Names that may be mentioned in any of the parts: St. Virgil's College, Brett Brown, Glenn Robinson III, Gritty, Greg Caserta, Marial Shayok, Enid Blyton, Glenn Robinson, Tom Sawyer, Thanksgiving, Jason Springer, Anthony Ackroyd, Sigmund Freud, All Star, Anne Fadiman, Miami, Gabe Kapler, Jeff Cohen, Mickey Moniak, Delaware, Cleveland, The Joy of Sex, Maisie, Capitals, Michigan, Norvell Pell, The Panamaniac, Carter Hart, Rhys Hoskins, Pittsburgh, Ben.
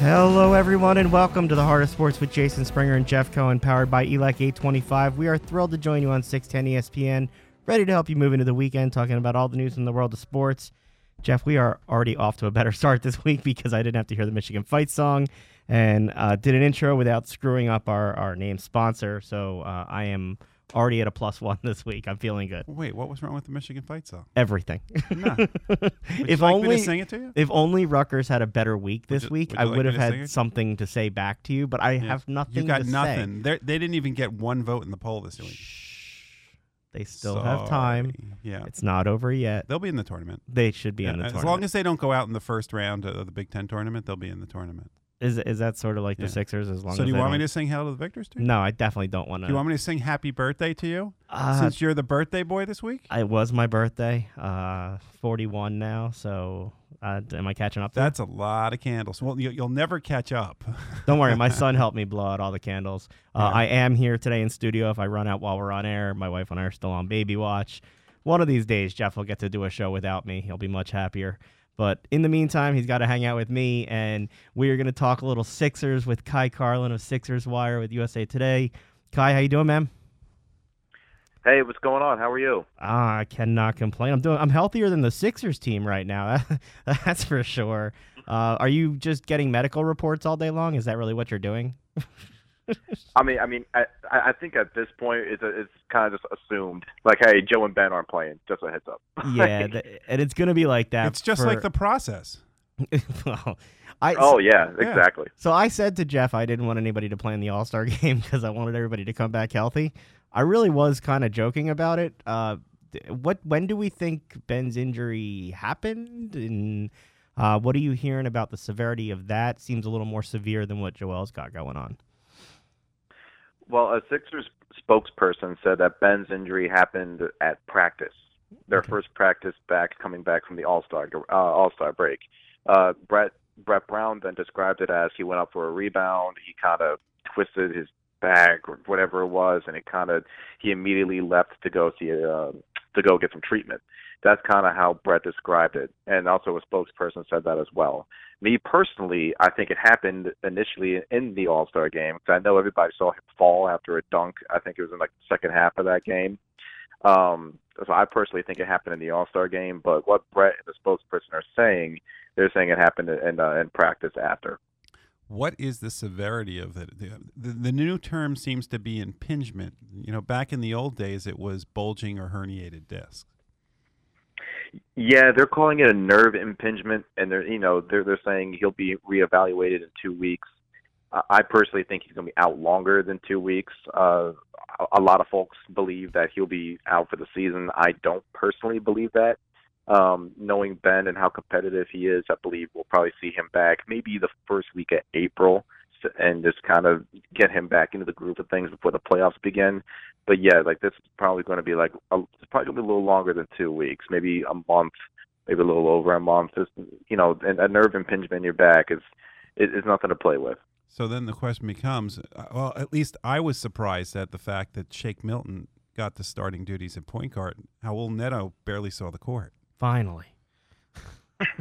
Hello, everyone, and welcome to the Heart of Sports with Jason Springer and Jeff Cohen, powered by ELEC 825. We are thrilled to join you on 610 ESPN, ready to help you move into the weekend, talking about all the news in the world of sports. Jeff, we are already off to a better start this week because I didn't have to hear the Michigan Fight song and did an intro without screwing up our name sponsor, so I am already at a +1 this week. I'm feeling good. Wait, what was wrong with the Michigan Fight song? Everything. Nah. Would you like me to sing it to you? If only Rutgers had a better week this week, I would have had something to say back to you, but I have nothing to say. You got nothing. They didn't even get one vote in the poll this week. They still have time. Yeah. It's not over yet. They'll be in the tournament. They should be in the tournament. As long as they don't go out in the first round of the Big Ten tournament, they'll be in the tournament. Is that sort of like the Sixers as long as do you want me to sing Hail to the Victors to you? No, I definitely don't want to. Do you want me to sing Happy Birthday to you? Since you're the birthday boy this week? It was my birthday. 41 now, so am I catching up there? That's a lot of candles. Well, you'll never catch up. Don't worry. My son helped me blow out all the candles. Yeah. I am here today in studio. If I run out while we're on air, my wife and I are still on baby watch. One of these days, Jeff will get to do a show without me. He'll be much happier. But in the meantime, he's got to hang out with me, and we are going to talk a little Sixers with Kai Carlin of Sixers Wire with USA Today. Kai, how you doing, man? Hey, what's going on? How are you? I cannot complain. I'm healthier than the Sixers team right now. That's for sure. Are you just getting medical reports all day long? Is that really what you're doing? I mean, I think at this point it's kind of just assumed. Like, hey, Joe and Ben aren't playing. Just a heads up. Yeah, and it's going to be like that. It's just like the process. Well, exactly. So I said to Jeff I didn't want anybody to play in the All Star game because I wanted everybody to come back healthy. I really was kind of joking about it. When do we think Ben's injury happened? And what are you hearing about the severity of that? Seems a little more severe than what Joel's got going on. Well, a Sixers spokesperson said that Ben's injury happened at practice, their first practice back coming back from the All Star break. Brett Brown then described it as he went up for a rebound, he kind of twisted his back or whatever it was, and he immediately left to go see to go get some treatment. That's kind of how Brett described it, and also a spokesperson said that as well. Me personally, I think it happened initially in the All-Star game, because I know everybody saw him fall after a dunk. I think it was in like the second half of that game. So I personally think it happened in the All-Star game, but what Brett and the spokesperson are saying, they're saying it happened in practice after. What is the severity of it? The new term seems to be impingement. You know, back in the old days, it was bulging or herniated discs. Yeah, they're calling it a nerve impingement, and they're saying he'll be reevaluated in 2 weeks. I personally think he's going to be out longer than 2 weeks. A lot of folks believe that he'll be out for the season. I don't personally believe that. Knowing Ben and how competitive he is, I believe we'll probably see him back maybe the first week of April, and just kind of get him back into the groove of things before the playoffs begin. But yeah, like this is probably going to be it's probably going to be a little longer than 2 weeks, maybe a month, maybe a little over a month. Just, and a nerve impingement in your back is nothing to play with. So then the question becomes, well, at least I was surprised at the fact that Shake Milton got the starting duties at point guard. Howell Neto barely saw the court. Finally.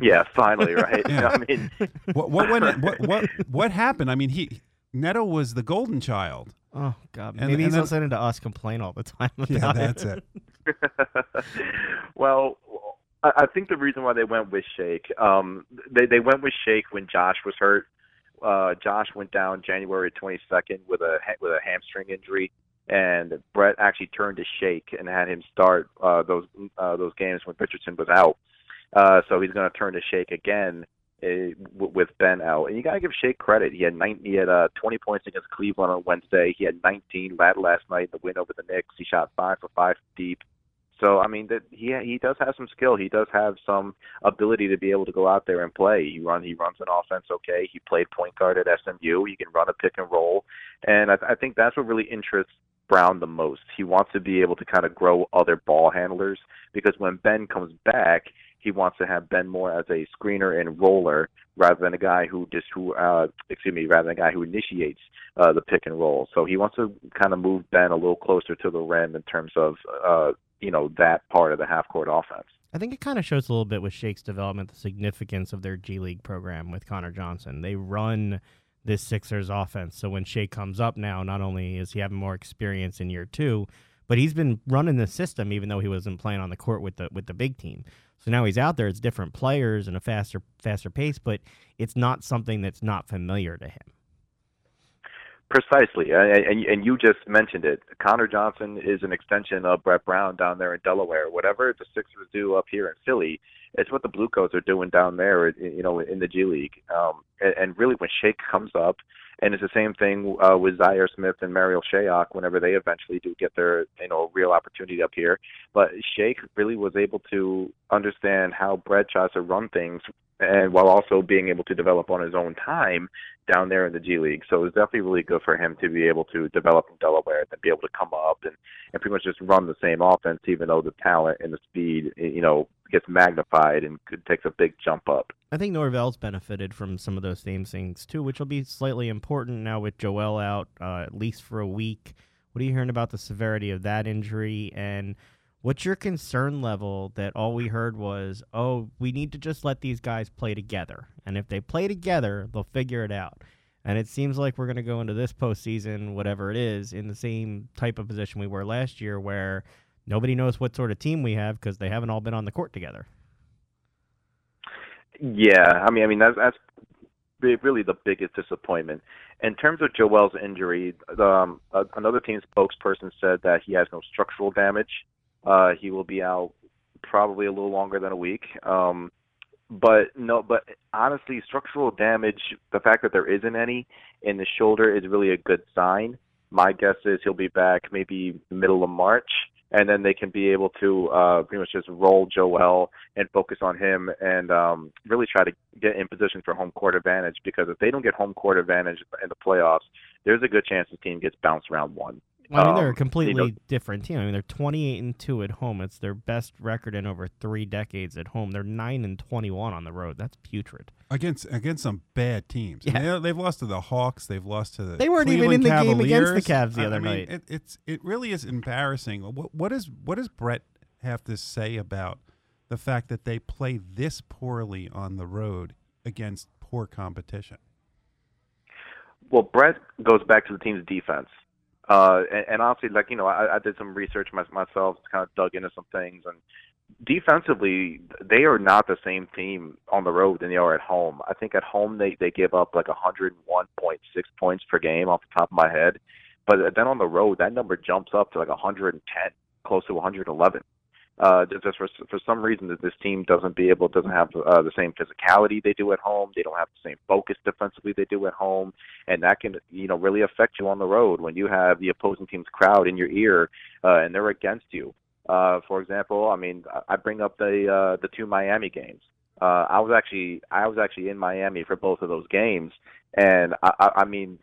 Yeah, finally, right? Yeah. I mean, what happened? I mean, Neto was the golden child. Oh God! Maybe he's listening to us complain all the time about that's it. Well, I think the reason why they went with Shake, they went with Shake when Josh was hurt. Josh went down January 22nd with a hamstring injury, and Brett actually turned to Shake and had him start those games when Richardson was out. So he's going to turn to Shake again with Ben out. And you got to give Shake credit. He had 20 points against Cleveland on Wednesday. He had 19 last night, the win over the Knicks. He shot 5 for 5 deep. So, I mean, he does have some skill. He does have some ability to be able to go out there and play. He runs an offense okay. He played point guard at SMU. He can run a pick and roll. And I think that's what really interests Brown the most. He wants to be able to kind of grow other ball handlers, because when Ben comes back, he wants to have Ben more as a screener and roller rather than a guy who initiates the pick and roll. So he wants to kind of move Ben a little closer to the rim in terms of that part of the half court offense. I think it kind of shows a little bit with Shake's development, the significance of their G League program with Connor Johnson. They run this Sixers offense. So when Shake comes up now, not only is he having more experience in year two, but he's been running the system even though he wasn't playing on the court with the big team. So now he's out there. It's different players and a faster pace, but it's not something that's not familiar to him. Precisely, and you just mentioned it. Connor Johnson is an extension of Brett Brown down there in Delaware. Whatever the Sixers do up here in Philly, it's what the Blue Coats are doing down there, you know, in the G League. And really when Shake comes up, and it's the same thing with Zaire Smith and Marial Shayok whenever they eventually do get their, you know, real opportunity up here. But Shake really was able to understand how Brett tries to run things, and while also being able to develop on his own time down there in the G League. So it was definitely really good for him to be able to develop in Delaware and then be able to come up and pretty much just run the same offense, even though the talent and the speed, you know, gets magnified and takes a big jump up. I think Norvell's benefited from some of those same things too, which will be slightly important now with Joel out at least for a week. What are you hearing about the severity of that injury, and what's your concern level that all we heard was, oh, we need to just let these guys play together. And if they play together, they'll figure it out. And it seems like we're going to go into this postseason, whatever it is, in the same type of position we were last year where nobody knows what sort of team we have because they haven't all been on the court together. Yeah, I mean that's really the biggest disappointment. In terms of Joel's injury, another team spokesperson said that he has no structural damage. He will be out probably a little longer than a week. But honestly, structural damage, the fact that there isn't any in the shoulder is really a good sign. My guess is he'll be back maybe middle of March, and then they can be able to pretty much just roll Joel and focus on him and really try to get in position for home court advantage, because if they don't get home court advantage in the playoffs, there's a good chance the team gets bounced round one. Well, I mean, they're a completely different team. I mean, they're 28-2 at home. It's their best record in over 3 decades at home. They're 9-21 on the road. That's putrid. Against some bad teams. Yeah. I mean, they've lost to the Hawks. They've lost to the They weren't Cleveland even in the Cavaliers. Game against the Cavs the other night. It really is embarrassing. What does Brett have to say about the fact that they play this poorly on the road against poor competition? Well, Brett goes back to the team's defense. And honestly, like, you know, I did some research myself, kind of dug into some things, and defensively, they are not the same team on the road than they are at home. I think at home they give up like 101.6 points per game off the top of my head, but then on the road that number jumps up to like 110, close to 111. Just for some reason that this team doesn't have the same physicality they do at home. They don't have the same focus defensively they do at home, and that can, you know, really affect you on the road when you have the opposing team's crowd in your ear and they're against you. For example, I mean, I bring up the two Miami games. I was actually in Miami for both of those games, and I mean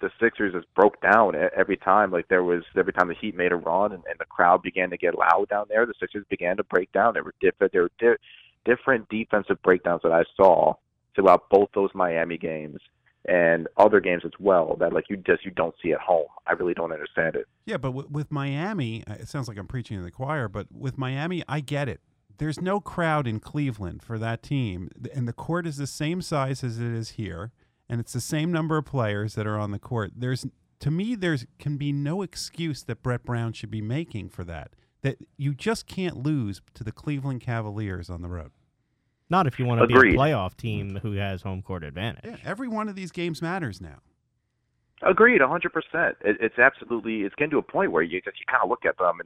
the Sixers just broke down every time. Like every time the Heat made a run and the crowd began to get loud down there, the Sixers began to break down. There were different defensive breakdowns that I saw throughout both those Miami games and other games as well that like you don't see at home. I really don't understand it. Yeah, but with Miami, it sounds like I'm preaching to the choir, but with Miami, I get it. There's no crowd in Cleveland for that team, and the court is the same size as it is here. And it's the same number of players that are on the court. To me, there can be no excuse that Brett Brown should be making for that. That you just can't lose to the Cleveland Cavaliers on the road. Not if you want to be a playoff team who has home court advantage. Yeah, every one of these games matters now. Agreed, 100%. It's getting to a point where you kind of look at them,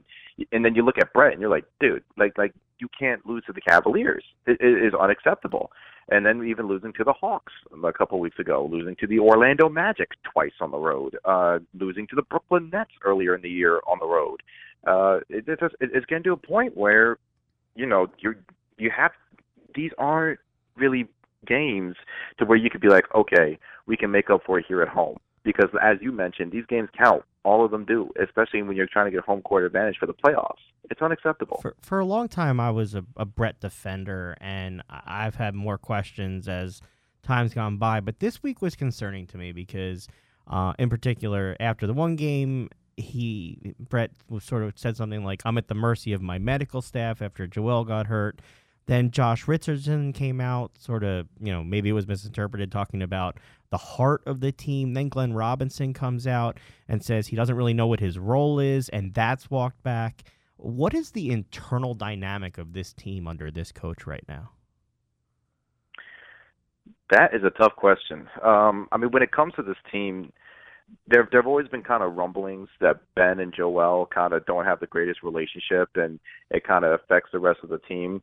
and then you look at Brett, and you're like, dude, like you can't lose to the Cavaliers. It is unacceptable. And then even losing to the Hawks a couple weeks ago, losing to the Orlando Magic twice on the road, losing to the Brooklyn Nets earlier in the year on the road. It's getting to a point where, you know, these aren't really games to where you could be like, okay, we can make up for it here at home. Because as you mentioned, these games count. All of them do, especially when you're trying to get home court advantage for the playoffs. It's unacceptable. For a long time, I was a Brett defender, and I've had more questions as time's gone by. But this week was concerning to me because, in particular, after the one game Brett was sort of said something like, I'm at the mercy of my medical staff after Joel got hurt. Then Josh Richardson came out, sort of, you know, maybe it was misinterpreted, talking about the heart of the team. Then Glenn Robinson comes out and says he doesn't really know what his role is, and that's walked back. What is the internal dynamic of this team under this coach right now? That is a tough question. I mean, when it comes to this team, there have always been kind of rumblings that Ben and Joel kind of don't have the greatest relationship, and it kind of affects the rest of the team.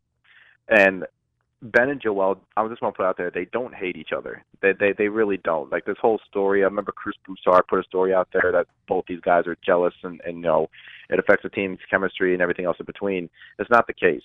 And Ben and Joel, I just want to put out there, they don't hate each other. They really don't. Like, this whole story, I remember Chris Broussard put a story out there that both these guys are jealous and you know, it affects the team's chemistry and everything else in between. It's not the case.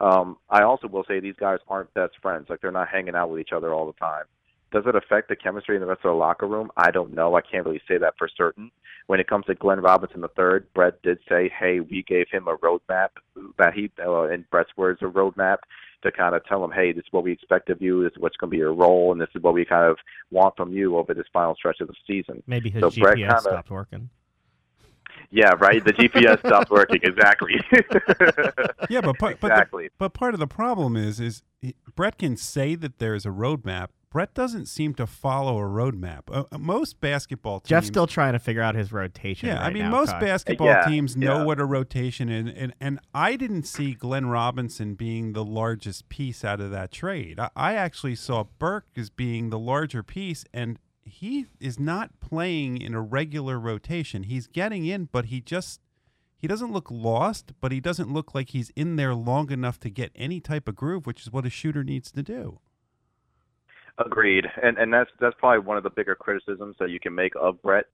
I also will say these guys aren't best friends. Like, they're not hanging out with each other all the time. Does it affect the chemistry in the rest of the locker room? I don't know. I can't really say that for certain. When it comes to Glenn Robinson III, Brett did say, hey, we gave him a roadmap, that he, in Brett's words, a roadmap to kind of tell him, hey, this is what we expect of you, this is what's going to be your role, and this is what we kind of want from you over this final stretch of the season. Maybe his GPS stopped working. Yeah, right. The GPS stopped working. Exactly. Yeah, but part of the problem is Brett can say that there is a roadmap. Brett doesn't seem to follow a roadmap. Most basketball teams... Jeff's still trying to figure out his rotation. Yeah, right, I mean, now, most basketball teams know what a rotation is, and I didn't see Glenn Robinson being the largest piece out of that trade. I actually saw Burke as being the larger piece, and he is not playing in a regular rotation. He's getting in, but he doesn't look lost, but he doesn't look like he's in there long enough to get any type of groove, which is what a shooter needs to do. Agreed, and that's probably one of the bigger criticisms that you can make of Brett.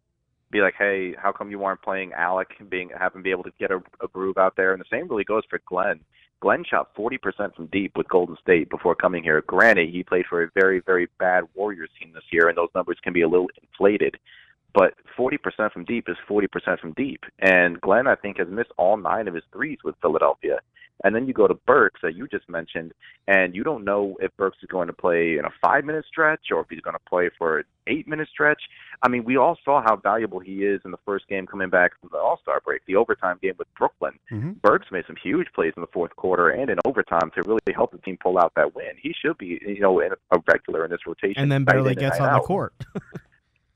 Be like, hey, how come you aren't playing Alec? Be able to get a groove out there, and the same really goes for Glenn. Glenn shot 40% from deep with Golden State before coming here. Granted, he played for a very, very bad Warriors team this year, and those numbers can be a little inflated. But 40% from deep is 40% from deep. And Glenn, I think, has missed all 9 of his threes with Philadelphia. And then you go to Burks that you just mentioned, and you don't know if Burks is going to play in a 5-minute stretch or if he's going to play for an 8-minute stretch. I mean, we all saw how valuable he is in the first game coming back from the All-Star break, the overtime game with Brooklyn. Mm-hmm. Burks made some huge plays in the fourth quarter and in overtime to really help the team pull out that win. He should be, you know, a regular in this rotation. And then barely gets on the court.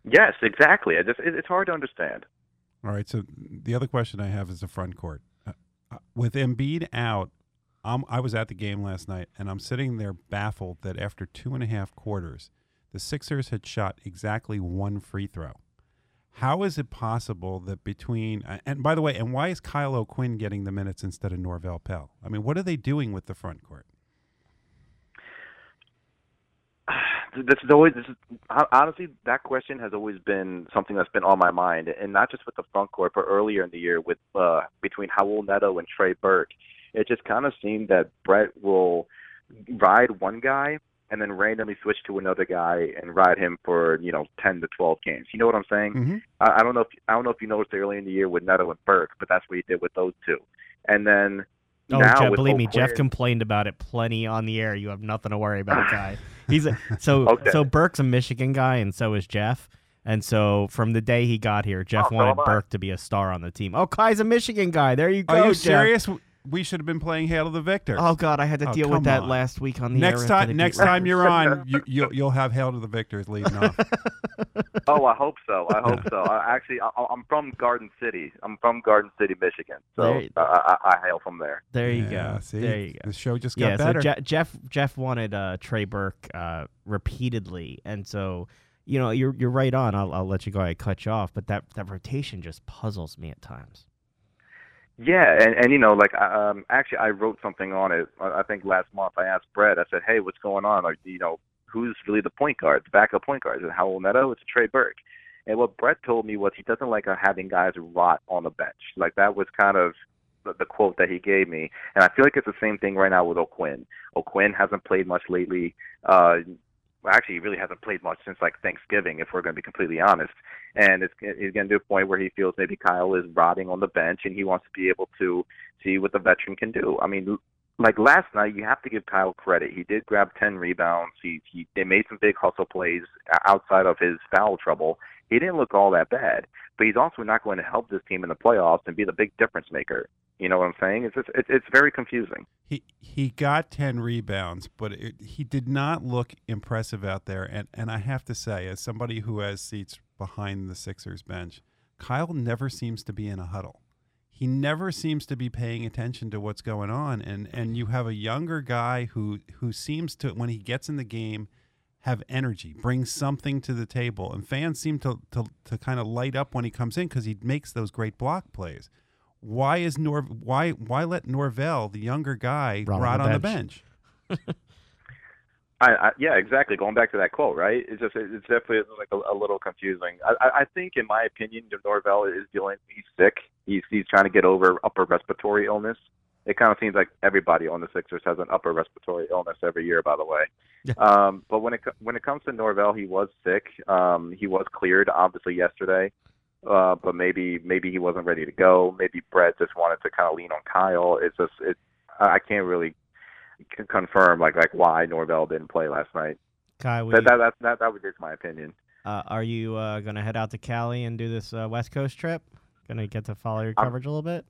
Yes, exactly. It's hard to understand. All right, so the other question I have is the front court. With Embiid out, I was at the game last night, and I'm sitting there baffled that after 2.5 quarters, the Sixers had shot exactly 1 free throw. How is it possible that between – and by the way, and why is Kyle O'Quinn getting the minutes instead of Norvell Pell? I mean, what are they doing with the front court? Honestly, that question has always been something that's been on my mind, and not just with the front court, but earlier in the year with between Howell Neto and Trey Burke. It just kind of seemed that Brett will ride one guy and then randomly switch to another guy and ride him for 10 to 12 games. You know what I'm saying? Mm-hmm. I don't know if you noticed earlier in the year with Neto and Burke, but that's what he did with those two, and then. Oh, now, Jeff, believe me, Jeff complained about it plenty on the air. You have nothing to worry about, guy. So Burke's a Michigan guy, and so is Jeff. And so from the day he got here, Jeff wanted Burke to be a star on the team. Oh, Kai's a Michigan guy. There you go. Are you serious? We should have been playing Hail to the Victor. Oh God, I had to deal with that last week on the air. Next time you're on, you'll have Hail to the Victors leading off. Oh, I hope so. Actually, I'm from Garden City. I'm from Garden City, Michigan. So I hail from there. There you go. See, there you go. The show just got better. So Jeff wanted Trey Burke repeatedly, and so you're right on. I'll let you go. I cut you off, but that rotation just puzzles me at times. Yeah, and actually, I wrote something on it. I think last month I asked Brett. I said, "Hey, what's going on? Who's really the point guard, the backup point guard? Is it Howell Neto? It's Trey Burke." And what Brett told me was he doesn't like having guys rot on the bench. Like, that was kind of the quote that he gave me. And I feel like it's the same thing right now with O'Quinn. O'Quinn hasn't played much lately. Actually, he really hasn't played much since like Thanksgiving, if we're going to be completely honest. And he's going to a point where he feels maybe Kyle is rotting on the bench, and he wants to be able to see what the veteran can do. I mean, like last night, you have to give Kyle credit. He did grab 10 rebounds. They made some big hustle plays outside of his foul trouble, he didn't look all that bad. But he's also not going to help this team in the playoffs and be the big difference maker. You know what I'm saying? It's just, it's very confusing. He got 10 rebounds, but he did not look impressive out there. And I have to say, as somebody who has seats behind the Sixers bench, Kyle never seems to be in a huddle. He never seems to be paying attention to what's going on. And you have a younger guy who seems to, when he gets in the game, have energy, bring something to the table. And fans seem to kind of light up when he comes in because he makes those great block plays. Why is why let Norvell, the younger guy, rot on the bench? Yeah, exactly. Going back to that quote, right? It's just it's definitely like a little confusing. I think, in my opinion, Norvell is dealing. He's sick. He's trying to get over upper respiratory illness. It kind of seems like everybody on the Sixers has an upper respiratory illness every year, by the way. Yeah. But when it comes to Norvell, he was sick. He was cleared, obviously, yesterday. But maybe he wasn't ready to go. Maybe Brett just wanted to kind of lean on Kyle. It's just I can't really confirm like why Norvell didn't play last night. Kyle, that was just my opinion. Are you going to head out to Cali and do this West Coast trip? Going to get to follow your coverage a little bit?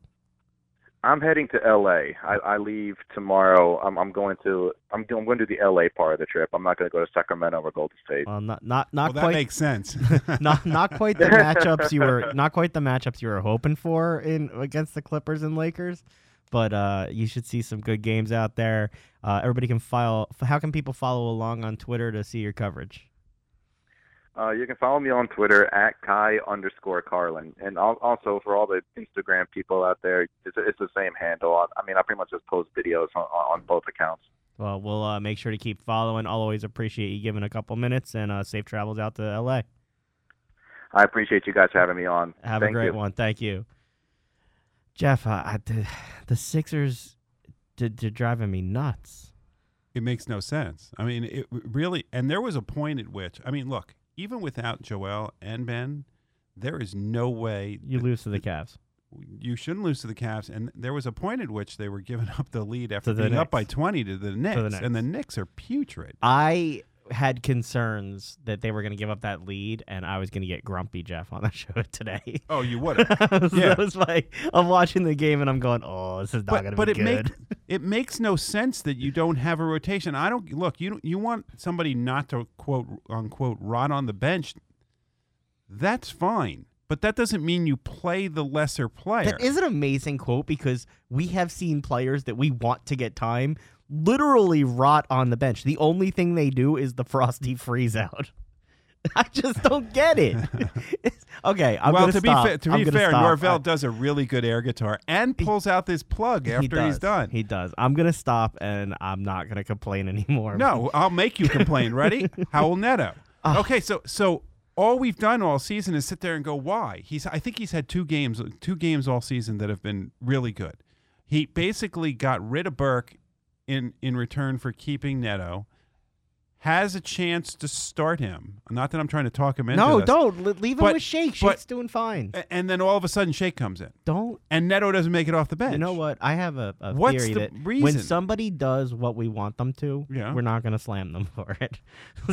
I'm heading to L.A. I leave tomorrow. I'm going to the L.A. part of the trip. I'm not going to go to Sacramento or Golden State. Well, not quite. That makes sense. not quite the matchups you were hoping for in against the Clippers and Lakers, but you should see some good games out there. Everybody can How can people follow along on Twitter to see your coverage? You can follow me on Twitter at Kai_Carlin. And also for all the Instagram people out there, it's the same handle. I pretty much just post videos on both accounts. Well, we'll make sure to keep following. I'll always appreciate you giving a couple minutes, and safe travels out to L.A. I appreciate you guys having me on. Have a great one. Thank you. Jeff, the Sixers, they're driving me nuts. It makes no sense. I mean, it really – and there was a point at which – I mean, look – even without Joel and Ben, there is no way you lose to the Cavs. You shouldn't lose to the Cavs. And there was a point at which they were giving up the lead after being up by 20 to the Knicks, and the Knicks are putrid. I had concerns that they were going to give up that lead, and I was going to get grumpy, Jeff, on the show today. Oh, you would have. Yeah. It was like, I'm watching the game, and I'm going, oh, this is not going to be good. It makes no sense that you don't have a rotation. I don't look. You want somebody not to, quote, unquote, rot on the bench. That's fine. But that doesn't mean you play the lesser player. That is an amazing quote, because we have seen players that we want to get time literally rot on the bench. The only thing they do is the frosty freeze out. I just don't get it. Okay, I'm going to stop. To be fair, Norvell does a really good air guitar and pulls out this plug after he's done. He does. I'm going to stop, and I'm not going to complain anymore. No, I'll make you complain. Ready? Howell Neto. Okay, so all we've done all season is sit there and go, why? I think he's had two games all season that have been really good. He basically got rid of Burke in return for keeping Neto. Has a chance to start him. Not that I'm trying to talk him into this. No, don't. Leave him with Shake. Shake's doing fine. And then all of a sudden, Shake comes in. Don't. And Neto doesn't make it off the bench. You know what? I have a theory that reason? When somebody does what we want them to, we're not going to slam them for it.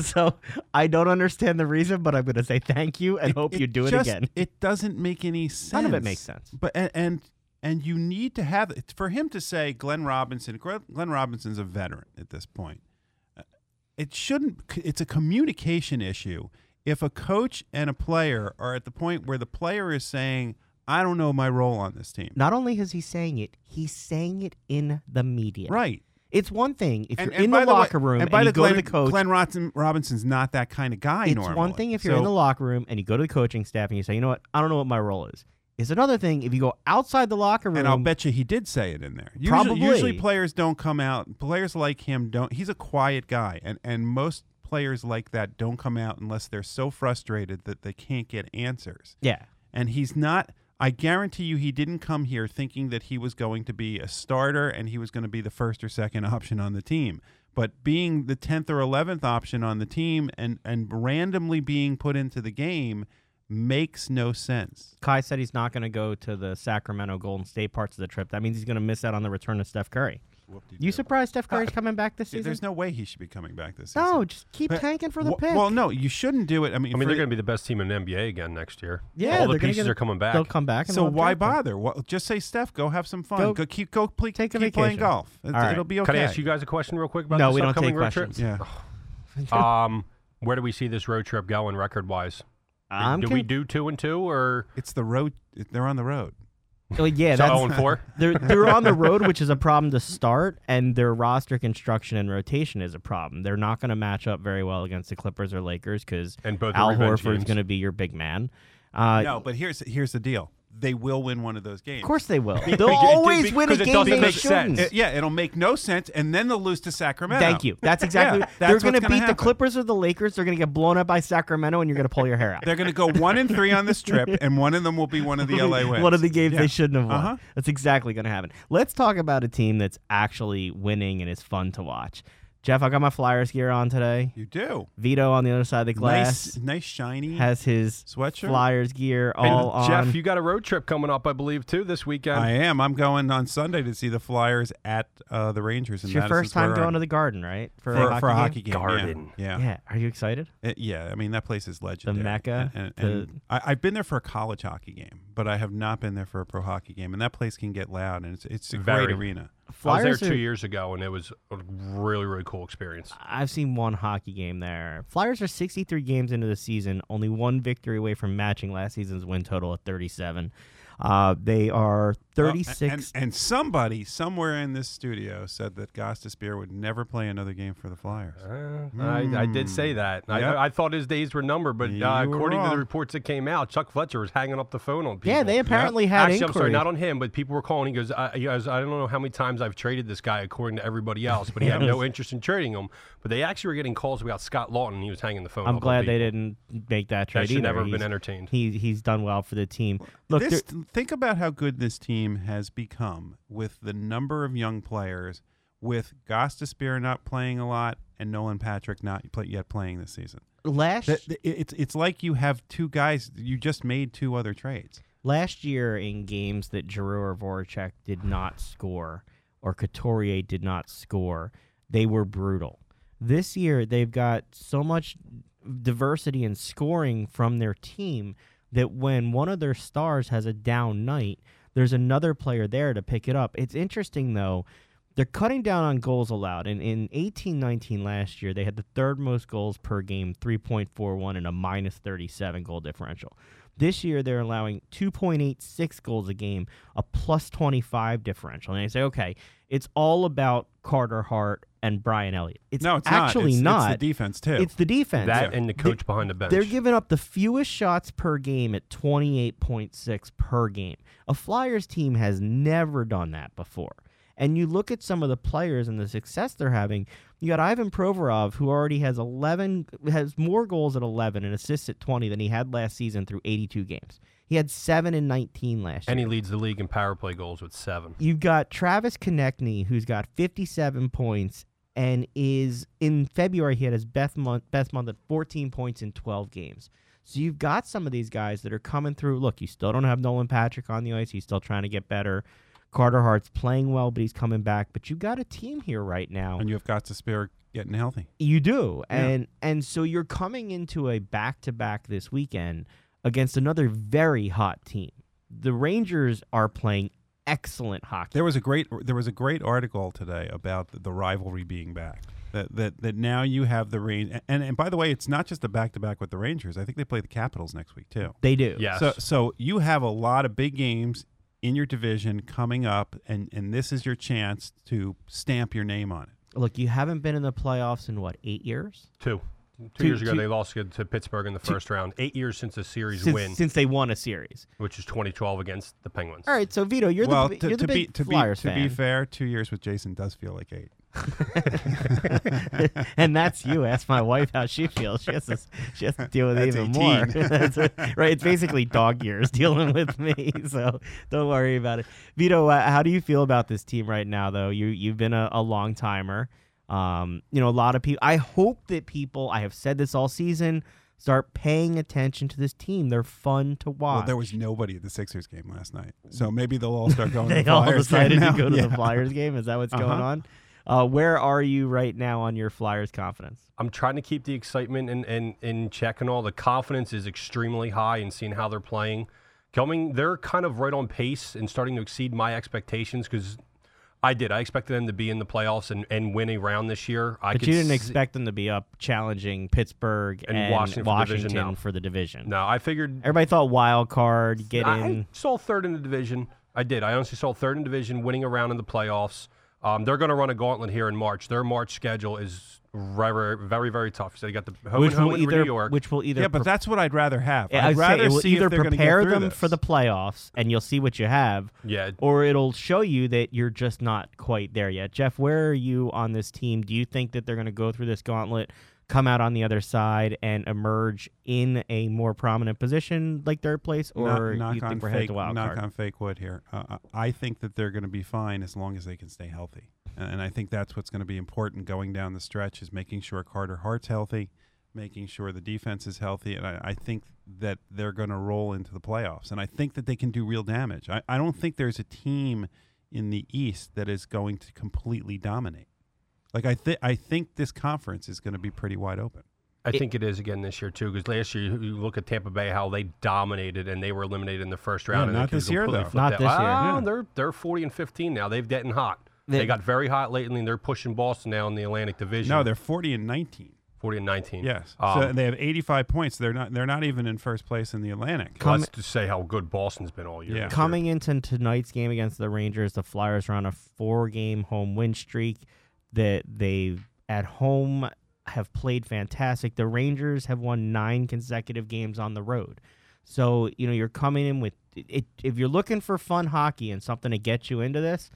So I don't understand the reason, but I'm going to say thank you and hope you do it again. It doesn't make any sense. None of it makes sense. But and you need to have it. For him to say Glenn Robinson, Glenn Robinson's a veteran at this point. It shouldn't. It's a communication issue. If a coach and a player are at the point where the player is saying, I don't know my role on this team. Not only is he saying it, he's saying it in the media. Right. It's one thing if you're in the locker room and you go to the coach. Glenn Robinson's not that kind of guy normally. It's one thing if you're in the locker room and you go to the coaching staff and you say, you know what, I don't know what my role is. It's another thing if you go outside the locker room. And I'll bet you he did say it in there. Usually players don't come out. Players like him don't. He's a quiet guy, and most players like that don't come out unless they're so frustrated that they can't get answers. Yeah. And he's not. I guarantee you he didn't come here thinking that he was going to be a starter and he was going to be the first or second option on the team. But being the 10th or 11th option on the team and randomly being put into the game makes no sense. Kai said he's not going to go to the Sacramento Golden State parts of the trip. That means he's going to miss out on the return of Steph Curry. You surprised Steph Curry's coming back this season? There's no way he should be coming back this season. No, just keep tanking for the pick. Well, no, you shouldn't do it. I mean they're going to be the best team in the NBA again next year. Yeah, all the pieces are coming back. They'll come back. So why bother? Well, just say, Steph, go have some fun. Go keep playing golf. It'll be okay. Can I ask you guys a question real quick about this upcoming road trip? Yeah. Where do we see this road trip going record-wise? Do we do 2-2 or it's the road? They're on the road. Well, yeah, so 0-4. They're on the road, which is a problem to start, and their roster construction and rotation is a problem. They're not going to match up very well against the Clippers or Lakers because Al Horford's going to be your big man. No, but here's the deal. They will win one of those games. Of course they will. They'll always win a game they shouldn't. It'll make no sense, and then they'll lose to Sacramento. Thank you. That's exactly what they're going to beat the Clippers or the Lakers. They're going to get blown up by Sacramento, and you're going to pull your hair out. They're going to go 1-3 on this trip, and one of them will be one of the L.A. wins. One of the games they shouldn't have won. That's exactly going to happen. Let's talk about a team that's actually winning and is fun to watch. Jeff, I got my Flyers gear on today. You do. Vito on the other side of the glass. Nice shiny. Has his sweatshirt. Flyers gear all on. Jeff, you got a road trip coming up, I believe, too, this weekend. I am. I'm going on Sunday to see the Flyers at the Rangers. It's your first time going to the Garden, right? For a hockey game. Garden. Yeah. Are you excited? Yeah. I mean, that place is legendary. The Mecca. And I've been there for a college hockey game, but I have not been there for a pro hockey game. And that place can get loud, and it's a great arena. Flyers I was there 2 years ago, and it was a really, really cool experience. I've seen one hockey game there. Flyers are 63 games into the season, only one victory away from matching last season's win total at 37. They are 36. And somebody somewhere in this studio said that Gostisbehere would never play another game for the Flyers. I did say that. Yep. I thought his days were numbered, but according to the reports that came out, Chuck Fletcher was hanging up the phone on people. Yeah, they apparently had inquiries. I'm sorry, not on him, but people were calling. He goes, I don't know how many times I've traded this guy according to everybody else, but he had no interest in trading him. But they actually were getting calls about Scott Lawton, and he was hanging the phone up. I'm glad they didn't make that trade. That should never have been entertained. He's done well for the team. Look, think about how good this team has become with the number of young players, with Gostisbehere not playing a lot and Nolan Patrick not yet playing this season. It's like you have two guys. You just made two other trades. Last year in games that Giroux or Voracek did not score or Couturier did not score, they were brutal. This year they've got so much diversity in scoring from their team that when one of their stars has a down night, there's another player there to pick it up. It's interesting, though. They're cutting down on goals allowed. And in 18-19 last year, they had the third most goals per game, 3.41, and a minus 37 goal differential. This year, they're allowing 2.86 goals a game, a plus 25 differential. And I say, okay, it's all about Carter Hart and Brian Elliott. It's not. It's the defense, too. It's the defense. That and the coach behind the bench. They're giving up the fewest shots per game at 28.6 per game. A Flyers team has never done that before. And you look at some of the players and the success they're having. You got Ivan Provorov, who already has more goals at 11 and assists at 20 than he had last season through 82 games. He had 7 and 19 last year. And he leads the league in power play goals with 7. You've got Travis Konechny, who's got 57 points and is in February he had his best month at 14 points in 12 games. So you've got some of these guys that are coming through. Look, you still don't have Nolan Patrick on the ice. He's still trying to get better. Carter Hart's playing well, but he's coming back. But you've got a team here right now. And you've got Gostisbehere getting healthy. You do. And so you're coming into a back-to-back this weekend against another very hot team. The Rangers are playing excellent hockey. There was a great article today about the rivalry being back. That now you have the Rangers, and by the way, it's not just the back-to-back with the Rangers. I think they play the Capitals next week, too. They do. Yes. So you have a lot of big games in your division coming up, and this is your chance to stamp your name on it. Look, you haven't been in the playoffs in, 8 years? Two years ago, they lost to Pittsburgh in the first round. 8 years since a series win. Since they won a series. Which is 2012 against the Penguins. All right, so Vito, you're the big Flyers fan. To be fair, 2 years with Jason does feel like 8. And that's you. Ask my wife how she feels. She has to deal with that's even 18. More. Right? It's basically dog years dealing with me. So don't worry about it. Vito, how do you feel about this team right now, though? You've been a long timer. A lot of people. I hope that people. I have said this all season. Start paying attention to this team. They're fun to watch. Well, there was nobody at the Sixers game last night, so maybe they'll all start going to the Flyers game. They all decided to go to the Flyers game? Is that what's going on? Where are you right now on your Flyers confidence? I'm trying to keep the excitement in check and all. The confidence is extremely high in seeing how they're playing. They're kind of right on pace and starting to exceed my expectations because I did. I expected them to be in the playoffs and win a round this year. But you didn't expect them to be up challenging Pittsburgh and Washington for the division. No, I figured. Everybody thought wild card, I saw third in the division. I did. I honestly saw third in division, winning a round in the playoffs. They're going to run a gauntlet here in March. Their March schedule is very, very tough. So they got the home in New York. Which will either but that's what I'd rather have. I'd rather see either if they're prepare them for the playoffs, and you'll see what you have, or it'll show you that you're just not quite there yet. Jeff, where are you on this team? Do you think that they're going to go through this gauntlet, come out on the other side, and emerge in a more prominent position like third place, or do you think we're headed to wild card? Knock on fake wood here. I think that they're going to be fine as long as they can stay healthy. And I think that's what's going to be important going down the stretch is making sure Carter Hart's healthy, making sure the defense is healthy. And I think that they're going to roll into the playoffs. And I think that they can do real damage. I don't think there's a team in the East that is going to completely dominate. Like I think this conference is going to be pretty wide open. I think it is again this year, too, because last year you look at Tampa Bay, how they dominated and they were eliminated in the first round. Not this year, though. Not this year. They're 40-15 now. They've gotten hot. They got very hot lately, and they're pushing Boston now in the Atlantic Division. No, they're 40-19. 40-19. Yes. So they have 85 points. They're not even in first place in the Atlantic. That's to say how good Boston's been all year. Yeah. Coming into tonight's game against the Rangers, the Flyers are on a 4-game home win streak. That they at home have played fantastic. The Rangers have won 9 consecutive games on the road. So, you're coming in with it. If you're looking for fun hockey and something to get you into this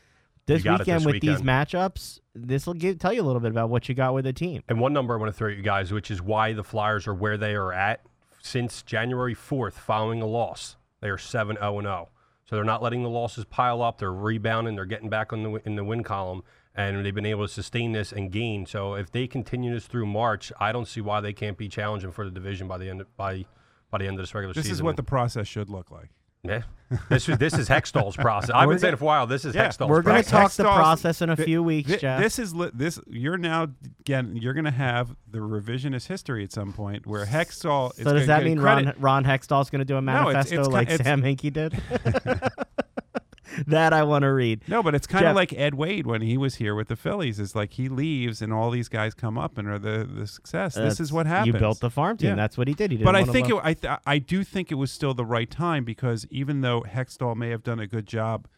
weekend, these matchups, this will tell you a little bit about what you got with the team. And one number I want to throw at you guys, which is why the Flyers are where they are at since January 4th following a loss. They are 7-0-0. So they're not letting the losses pile up. They're rebounding. They're getting back in the win column. And they've been able to sustain this and gain. So if they continue this through March, I don't see why they can't be challenging for the division by the end of this regular season. This is what the process should look like. Yeah, this is Hextall's process. I've been saying it for a while. This is Hextall's process. We're going to talk the process in a few weeks, Jeff. This is you're going to have the revisionist history at some point where Hextall. So does that mean Ron Hextall's going to do a manifesto like Sam Hinkie did? That I want to read. No, but it's kind of like Ed Wade when he was here with the Phillies. It's like he leaves and all these guys come up and are the success. This is what happens. You built the farm team. Yeah. That's what he did. He didn't. But I do think it was still the right time because even though Hextall may have done a good job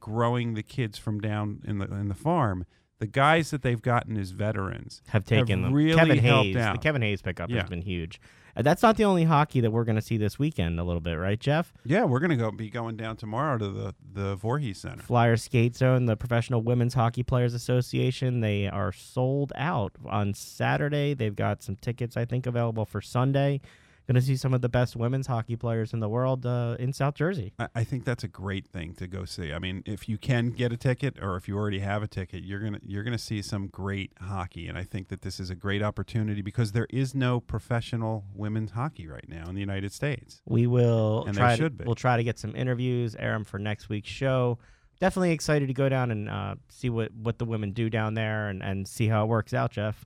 growing the kids from down in the farm, the guys that they've gotten as veterans have taken them. Really helped out. The Kevin Hayes pickup has been huge. That's not the only hockey that we're going to see this weekend a little bit, right, Jeff? Yeah, we're going to be going down tomorrow to the Voorhees Center. Flyers Skate Zone, the Professional Women's Hockey Players Association, they are sold out on Saturday. They've got some tickets, I think, available for Sunday. Going to see some of the best women's hockey players in the world in South Jersey. I think that's a great thing to go see. I mean, if you can get a ticket or if you already have a ticket, you're gonna see some great hockey. And I think that this is a great opportunity because there is no professional women's hockey right now in the United States. We will We'll try to get some interviews, air them for next week's show. Definitely excited to go down and see what the women do down there and see how it works out, Jeff.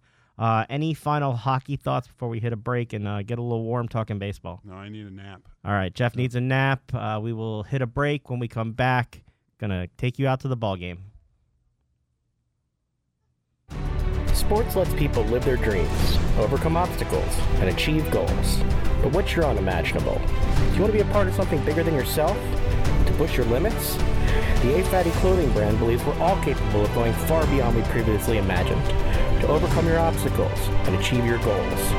Any final hockey thoughts before we hit a break and get a little warm talking baseball? No, I need a nap. All right, Jeff needs a nap. We will hit a break. When we come back, gonna take you out to the ball game. Sports lets people live their dreams, overcome obstacles, and achieve goals. But what's your unimaginable? Do you want to be a part of something bigger than yourself? To push your limits? The A-Fatty clothing brand believes we're all capable of going far beyond we previously imagined. To overcome your obstacles and achieve your goals.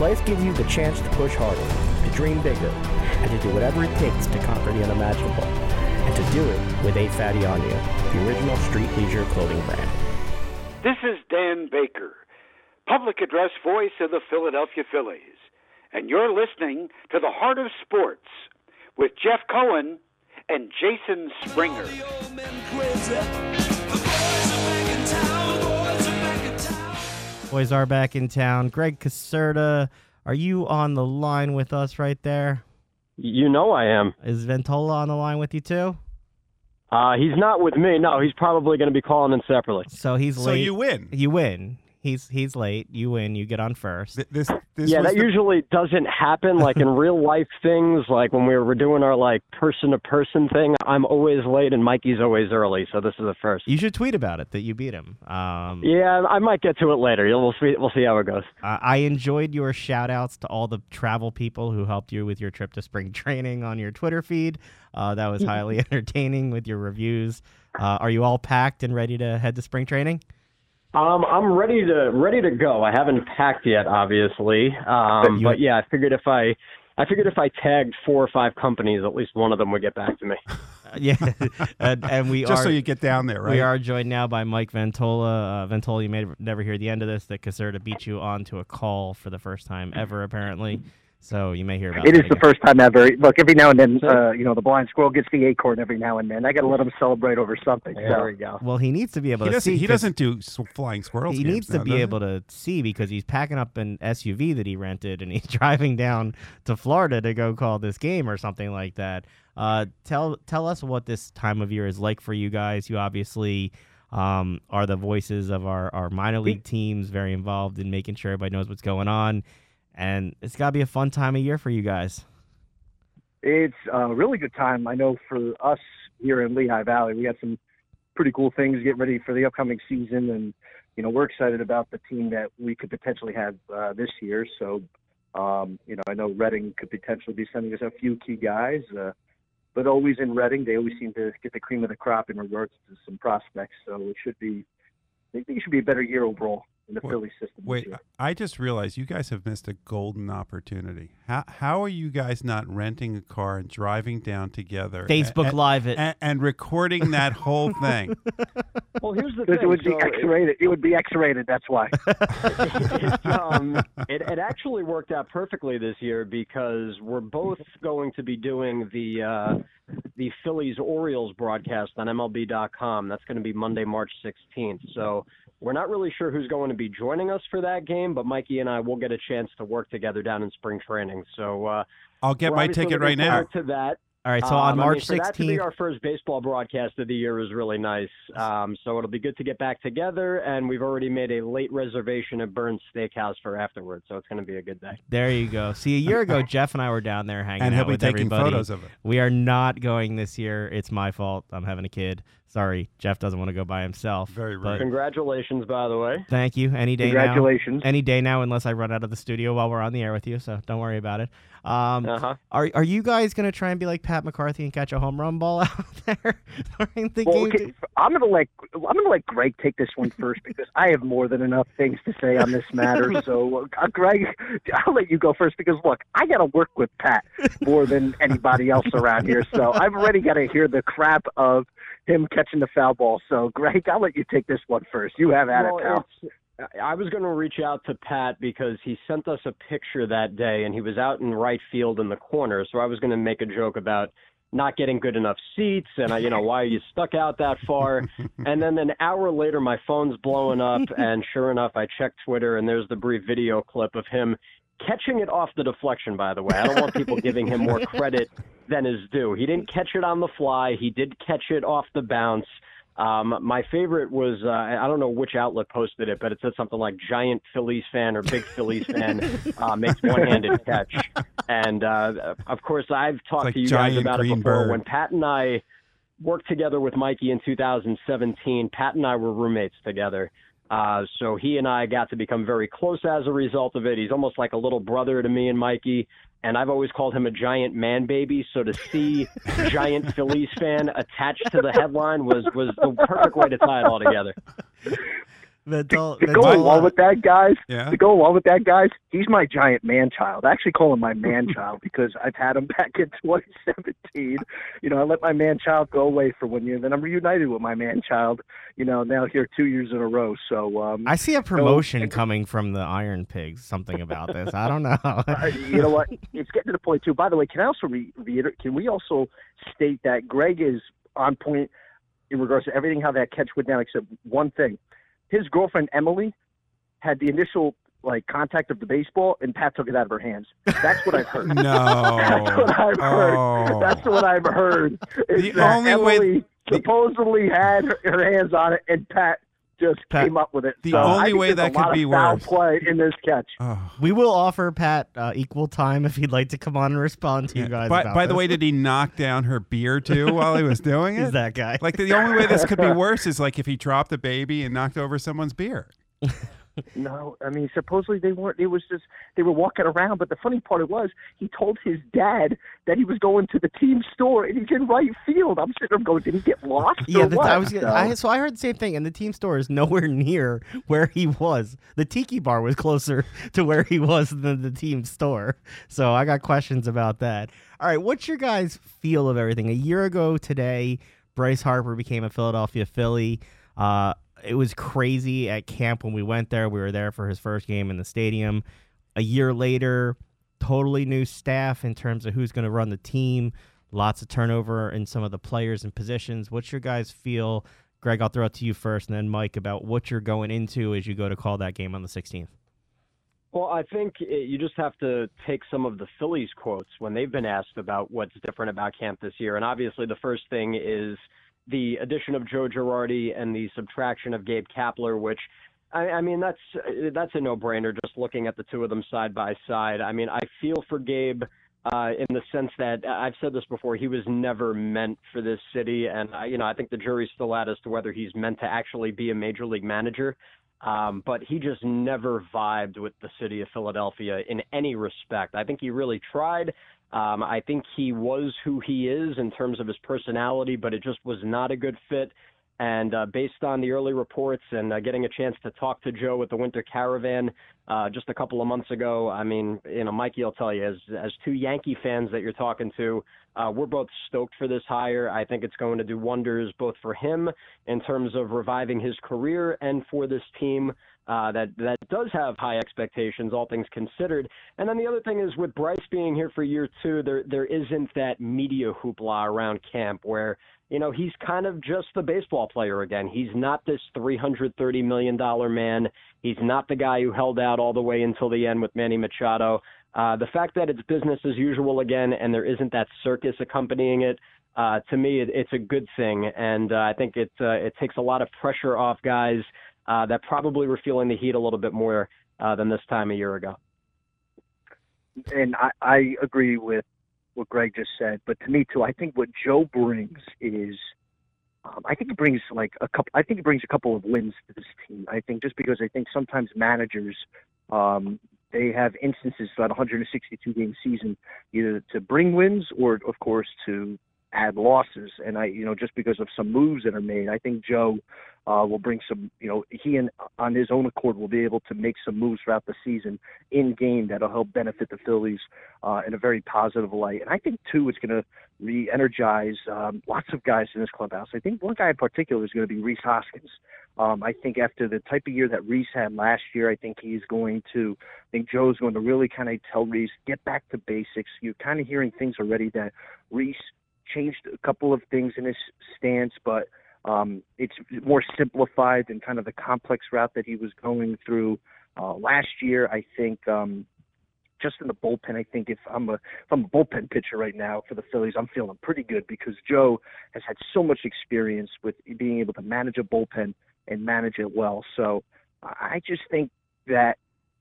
Life gives you the chance to push harder, to dream bigger, and to do whatever it takes to conquer the unimaginable. And to do it with A-Fatty on You, the original street leisure clothing brand. This is Dan Baker, public address voice of the Philadelphia Phillies. And you're listening to The Heart of Sports with Jeff Cohen and Jason Springer. Boys are back in town. Greg Caserta, Are you on the line with us right there? You know I am. Is Ventola on the line with you too? He's not with me. No, he's probably going to be calling in separately. So he's late. So you win. You win. He's late. You win. You get on first. This usually doesn't happen. Like in real life things, like when we were doing our like person to person thing, I'm always late and Mikey's always early. So this is the first. You should tweet about it that you beat him. Yeah, I might get to it later. We'll see how it goes. I enjoyed your shout outs to all the travel people who helped you with your trip to spring training on your Twitter feed. That was highly entertaining with your reviews. Are you all packed and ready to head to spring training? I'm ready to go. I haven't packed yet, obviously. But yeah, I figured if I tagged 4 or 5 companies, at least one of them would get back to me. And we just so you get down there, right? We are joined now by Mike Ventola. Ventola, you may never hear the end of this. That Caserta beat you onto a call for the first time ever, apparently. So you may hear about it. It is the first time ever. Look, every now and then, the blind squirrel gets the acorn every now and then. I got to let him celebrate over something. Yeah. There we go. Well, he needs to be able to see. He doesn't do flying squirrels. He needs to be able to see because he's packing up an SUV that he rented and he's driving down to Florida to go call this game or something like that. Tell us what this time of year is like for you guys. You obviously are the voices of our minor league teams, very involved in making sure everybody knows what's going on. And it's got to be a fun time of year for you guys. It's a really good time. I know for us here in Lehigh Valley, we got some pretty cool things getting ready for the upcoming season. And, we're excited about the team that we could potentially have this year. So, I know Reading could potentially be sending us a few key guys. But always in Reading, they always seem to get the cream of the crop in regards to some prospects. So I think it should be a better year overall. In the Philly system. Wait, I just realized you guys have missed a golden opportunity. How are you guys not renting a car and driving down together? Facebook Live it. And recording that whole thing. Well, here's the thing. It would be X-rated. It would be X-rated, that's why. It actually worked out perfectly this year because we're both going to be doing the Phillies-Orioles broadcast on MLB.com. That's going to be Monday, March 16th. So we're not really sure who's going to be joining us for that game, but Mikey and I will get a chance to work together down in spring training. So I'll get my ticket right now. To that. All right, so on March 16th. That to be our first baseball broadcast of the year is really nice. So it'll be good to get back together, and we've already made a late reservation at Burns Steakhouse for afterwards, so it's going to be a good day. There you go. See, a year ago, Jeff and I were down there hanging out with everybody. And he'll be taking photos of it. We are not going this year. It's my fault. I'm having a kid. Sorry, Jeff doesn't want to go by himself. Very rude. Congratulations, by the way. Thank you. Any day now. Congratulations. Any day now, unless I run out of the studio while we're on the air with you, so don't worry about it. Are you guys going to try and be like Pat McCarthy and catch a home run ball out there during the game? Okay, I'm going to let Greg take this one first because I have more than enough things to say on this matter. So, Greg, I'll let you go first because, look, I got to work with Pat more than anybody else around here, so I've already got to hear the crap of him catching the foul ball. So, Greg, I'll let you take this one first. You have at it now. I was going to reach out to Pat because he sent us a picture that day, and he was out in right field in the corner. So I was going to make a joke about not getting good enough seats and, why are you stuck out that far? And then an hour later, my phone's blowing up, and sure enough, I checked Twitter, and there's the brief video clip of him catching it off the deflection, by the way. I don't want people giving him more credit than is due. He didn't catch it on the fly. He did catch it off the bounce. My favorite was, I don't know which outlet posted it, but it said something like giant Phillies fan or big Phillies fan makes one-handed catch. And, of course, I've talked to you guys about it before. Bird. When Pat and I worked together with Mikey in 2017, Pat and I were roommates together. So he and I got to become very close as a result of it. He's almost like a little brother to me and Mikey. And I've always called him a giant man baby. So to see giant Phillies fan attached to the headline was the perfect way to tie it all together. To go along with that, guys, he's my giant man-child. I actually call him my man-child because I've had him back in 2017. I let my man-child go away for 1 year, then I'm reunited with my man-child, now here 2 years in a row. So I see a promotion coming from the Iron Pigs, something about this. I don't know. You know what? It's getting to the point, too. By the way, can I also reiterate? Can we also state that Greg is on point in regards to everything, how that catch went down, except one thing. His girlfriend, Emily, had the initial like contact of the baseball, and Pat took it out of her hands. That's what I've heard. That's what I've heard. Emily supposedly had her hands on it, and Pat just came up with it. The only way that could be worse play in this catch. Oh. We will offer Pat equal time if he'd like to come on and respond to you guys. By the way, did he knock down her beer too while he was doing it? He's that guy. Like the only way this could be worse is like if he dropped a baby and knocked over someone's beer. No, I mean supposedly they weren't. It was just they were walking around. But the funny part it was he told his dad that he was going to the team store and he's in right field. I'm sitting there going, did he get lost? So I heard the same thing. And the team store is nowhere near where he was. The tiki bar was closer to where he was than the team store. So I got questions about that. All right, what's your guys' feel of everything? A year ago today, Bryce Harper became a Philadelphia Philly. It was crazy at camp when we went there. We were there for his first game in the stadium. A year later, totally new staff in terms of who's going to run the team. Lots of turnover in some of the players and positions. What's your guys' feel? Greg, I'll throw it to you first, and then Mike, about what you're going into as you go to call that game on the 16th. Well, I think you just have to take some of the Phillies quotes when they've been asked about what's different about camp this year. And obviously the first thing is the addition of Joe Girardi and the subtraction of Gabe Kapler, which, I mean, that's a no-brainer just looking at the two of them side by side. I mean, I feel for Gabe in the sense that I've said this before, he was never meant for this city. And, I think the jury's still out as to whether he's meant to actually be a major league manager. But he just never vibed with the city of Philadelphia in any respect. I think he really tried. I think he was who he is in terms of his personality, but it just was not a good fit. And based on the early reports and getting a chance to talk to Joe at the Winter Caravan just a couple of months ago, I mean, Mikey will tell you, as two Yankee fans that you're talking to, we're both stoked for this hire. I think it's going to do wonders both for him in terms of reviving his career and for this team that does have high expectations, all things considered. And then the other thing is with Bryce being here for year two, there isn't that media hoopla around camp where, he's kind of just the baseball player again. He's not this $330 million man. He's not the guy who held out all the way until the end with Manny Machado. The fact that it's business as usual again and there isn't that circus accompanying it, to me, it's a good thing. And I think it takes a lot of pressure off guys that probably were feeling the heat a little bit more than this time a year ago. And I agree with what Greg just said, but to me too, I think what Joe brings is, I think he brings a couple of wins to this team. I think just because I think sometimes managers, they have instances throughout 162 game season either to bring wins or, of course, to add losses. And just because of some moves that are made, I think Joe will bring some, on his own accord will be able to make some moves throughout the season in game that'll help benefit the Phillies in a very positive light. And I think too, it's going to re-energize lots of guys in this clubhouse. I think one guy in particular is going to be Rhys Hoskins. I think after the type of year that Rhys had last year, I think Joe's going to really kind of tell Rhys, get back to basics. You're kind of hearing things already that Rhys changed a couple of things in his stance, but it's more simplified than kind of the complex route that he was going through last year. I think just in the bullpen, I think if I'm a bullpen pitcher right now for the Phillies, I'm feeling pretty good because Joe has had so much experience with being able to manage a bullpen and manage it well. So I just think that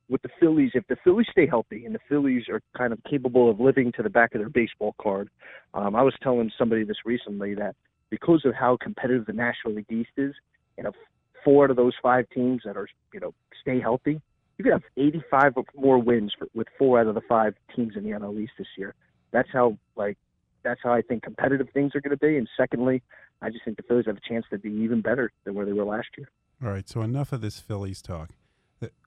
with the Phillies, if the Phillies stay healthy and the Phillies are kind of capable of living to the back of their baseball card, I was telling somebody this recently that because of how competitive the National League East is, and if 4 out of those 5 teams that are, stay healthy, you could have 85 or more wins with 4 out of the 5 teams in the NL East this year. That's how I think competitive things are going to be. And secondly, I just think the Phillies have a chance to be even better than where they were last year. All right, so enough of this Phillies talk.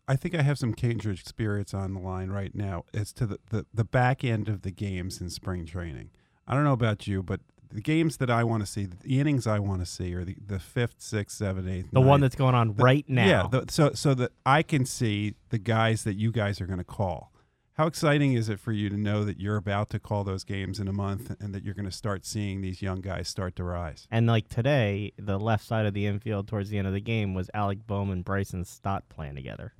I think I have some kindred spirits on the line right now as to the back end of the games in spring training. I don't know about you, but the games that I want to see, the innings I want to see are the 5th, 6th, 7th, 8th, the 9th, one that's going on right now. Yeah, so that I can see the guys that you guys are going to call. How exciting is it for you to know that you're about to call those games in a month and that you're going to start seeing these young guys start to rise? And like today, the left side of the infield towards the end of the game was Alec Bohm and Bryson Stott playing together.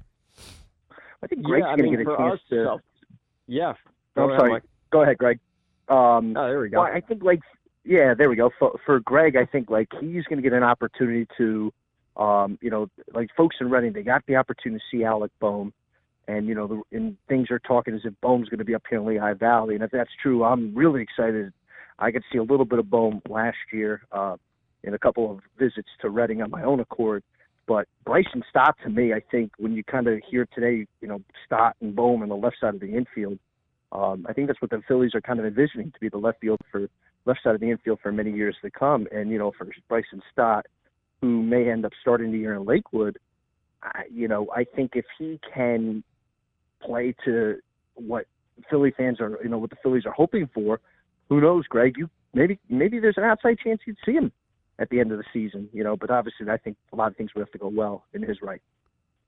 I think Greg's going to get a chance to. Yeah. I'm sorry. Go ahead, Greg. There we go. Well, I think, there we go. For Greg, I think, he's going to get an opportunity to, folks in Reading, they got the opportunity to see Alec Boehm. And, and things are talking as if Boehm's going to be up here in Lehigh Valley. And if that's true, I'm really excited. I could see a little bit of Boehm last year in a couple of visits to Reading on my own accord. But Bryson Stott, to me, I think when you kind of hear today, Stott and Boehm on the left side of the infield, I think that's what the Phillies are kind of envisioning to be the left side of the infield for many years to come. And, for Bryson Stott, who may end up starting the year in Lakewood, I think if he can play to what Philly fans are, what the Phillies are hoping for, who knows, Greg, maybe there's an outside chance you'd see him at the end of the season, but obviously I think a lot of things would have to go well in his right.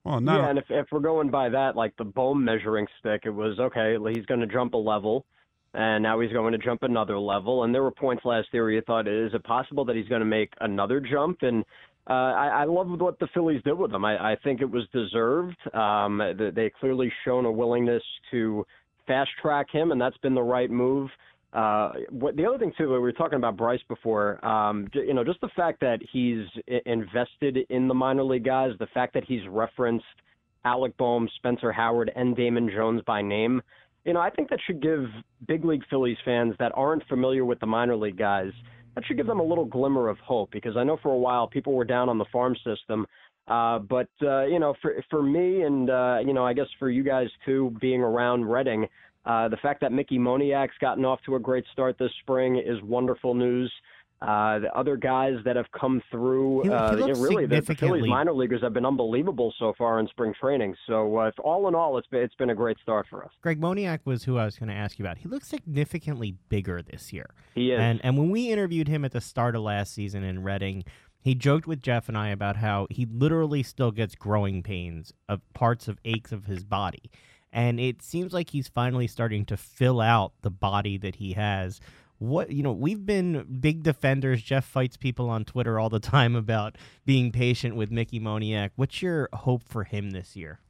Well, and if we're going by that, like the Boehm measuring stick, it was, okay, he's going to jump a level, and now he's going to jump another level. And there were points last year where you thought, is it possible that he's going to make another jump? And I love what the Phillies did with him. I think it was deserved. They clearly shown a willingness to fast-track him, and that's been the right move. The other thing, too, we were talking about Bryce before, just the fact that he's invested in the minor league guys, the fact that he's referenced Alec Boehm, Spencer Howard, and Damon Jones by name, I think that should give big league Phillies fans that aren't familiar with the minor league guys, that should give them a little glimmer of hope, because I know for a while people were down on the farm system. For me and, I guess for you guys, too, being around Reading, the fact that Mickey Moniak's gotten off to a great start this spring is wonderful news. The other guys that have come through, really, the Phillies minor leaguers have been unbelievable so far in spring training. So all in all, it's been a great start for us. Greg, Moniak was who I was going to ask you about. He looks significantly bigger this year. He is. And when we interviewed him at the start of last season in Reading, he joked with Jeff and I about how he literally still gets growing pains of parts of aches of his body. And it seems like he's finally starting to fill out the body that he has. We've been big defenders. Jeff fights people on Twitter all the time about being patient with Mickey Moniak. What's your hope for him this year?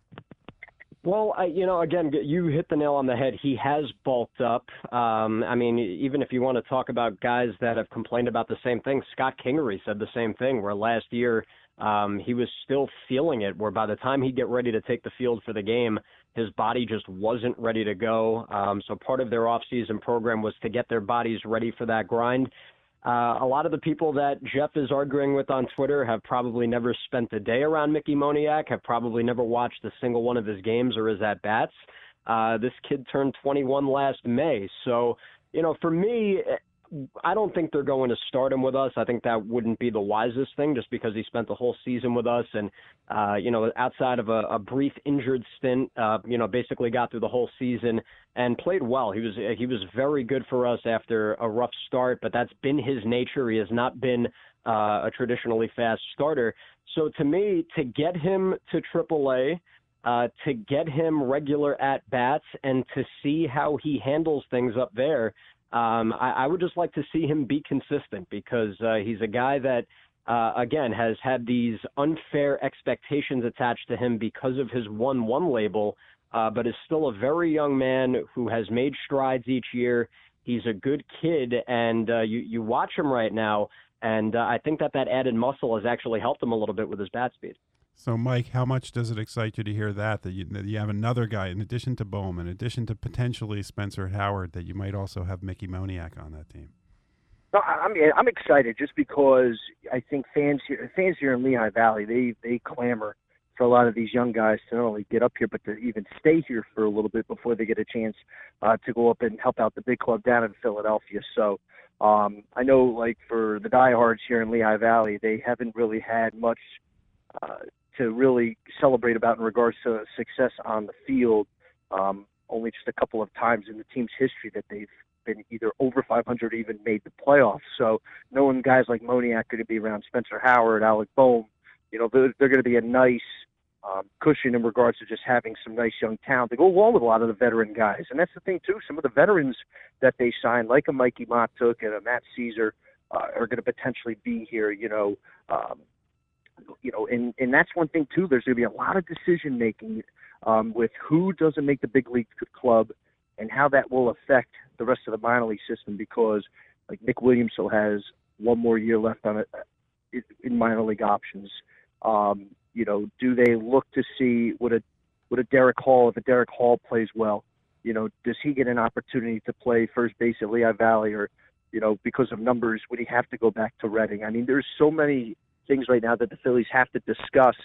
Well, again, you hit the nail on the head. He has bulked up. Even if you want to talk about guys that have complained about the same thing, Scott Kingery said the same thing, where last year he was still feeling it, where by the time he'd get ready to take the field for the game, his body just wasn't ready to go. So part of their off-season program was to get their bodies ready for that grind. A lot of the people that Jeff is arguing with on Twitter have probably never spent a day around Mickey Moniak, have probably never watched a single one of his games or his at-bats. This kid turned 21 last May. So, for me, I don't think they're going to start him with us. I think that wouldn't be the wisest thing, just because he spent the whole season with us and, outside of a brief injured stint, basically got through the whole season and played well. He was very good for us after a rough start, but that's been his nature. He has not been a traditionally fast starter. So to me, to get him to AAA, to get him regular at-bats and to see how he handles things up there, I would just like to see him be consistent, because he's a guy that, again, has had these unfair expectations attached to him because of his 1-1 label, but is still a very young man who has made strides each year. He's a good kid, and you watch him right now, and I think that added muscle has actually helped him a little bit with his bat speed. So, Mike, how much does it excite you to hear that you have another guy, in addition to Boehm, in addition to potentially Spencer Howard, that you might also have Mickey Moniak on that team? No, I'm excited just because I think fans here in Lehigh Valley, they clamor for a lot of these young guys to not only get up here, but to even stay here for a little bit before they get a chance to go up and help out the big club down in Philadelphia. So I know, for the diehards here in Lehigh Valley, they haven't really had much to really celebrate about in regards to success on the field, only just a couple of times in the team's history that they've been either over 500 or even made the playoffs. So knowing guys like Moniak are going to be around Spencer Howard, Alec Boehm, they're going to be a nice cushion in regards to just having some nice young talent to go along with a lot of the veteran guys. And that's the thing, too. Some of the veterans that they signed, like a Mikey Mottuk and a Matt Caesar, are going to potentially be here, and that's one thing, too. There's going to be a lot of decision-making with who doesn't make the big league club and how that will affect the rest of the minor league system, because like Nick Williams still has one more year left on it in minor league options. You know, do they look to see what a Derek Hall, if a Derek Hall plays well, you know, does he get an opportunity to play first base at Lehigh Valley, or, you know, because of numbers, would he have to go back to Reading? I mean, there's so many things right now that the Phillies have to discuss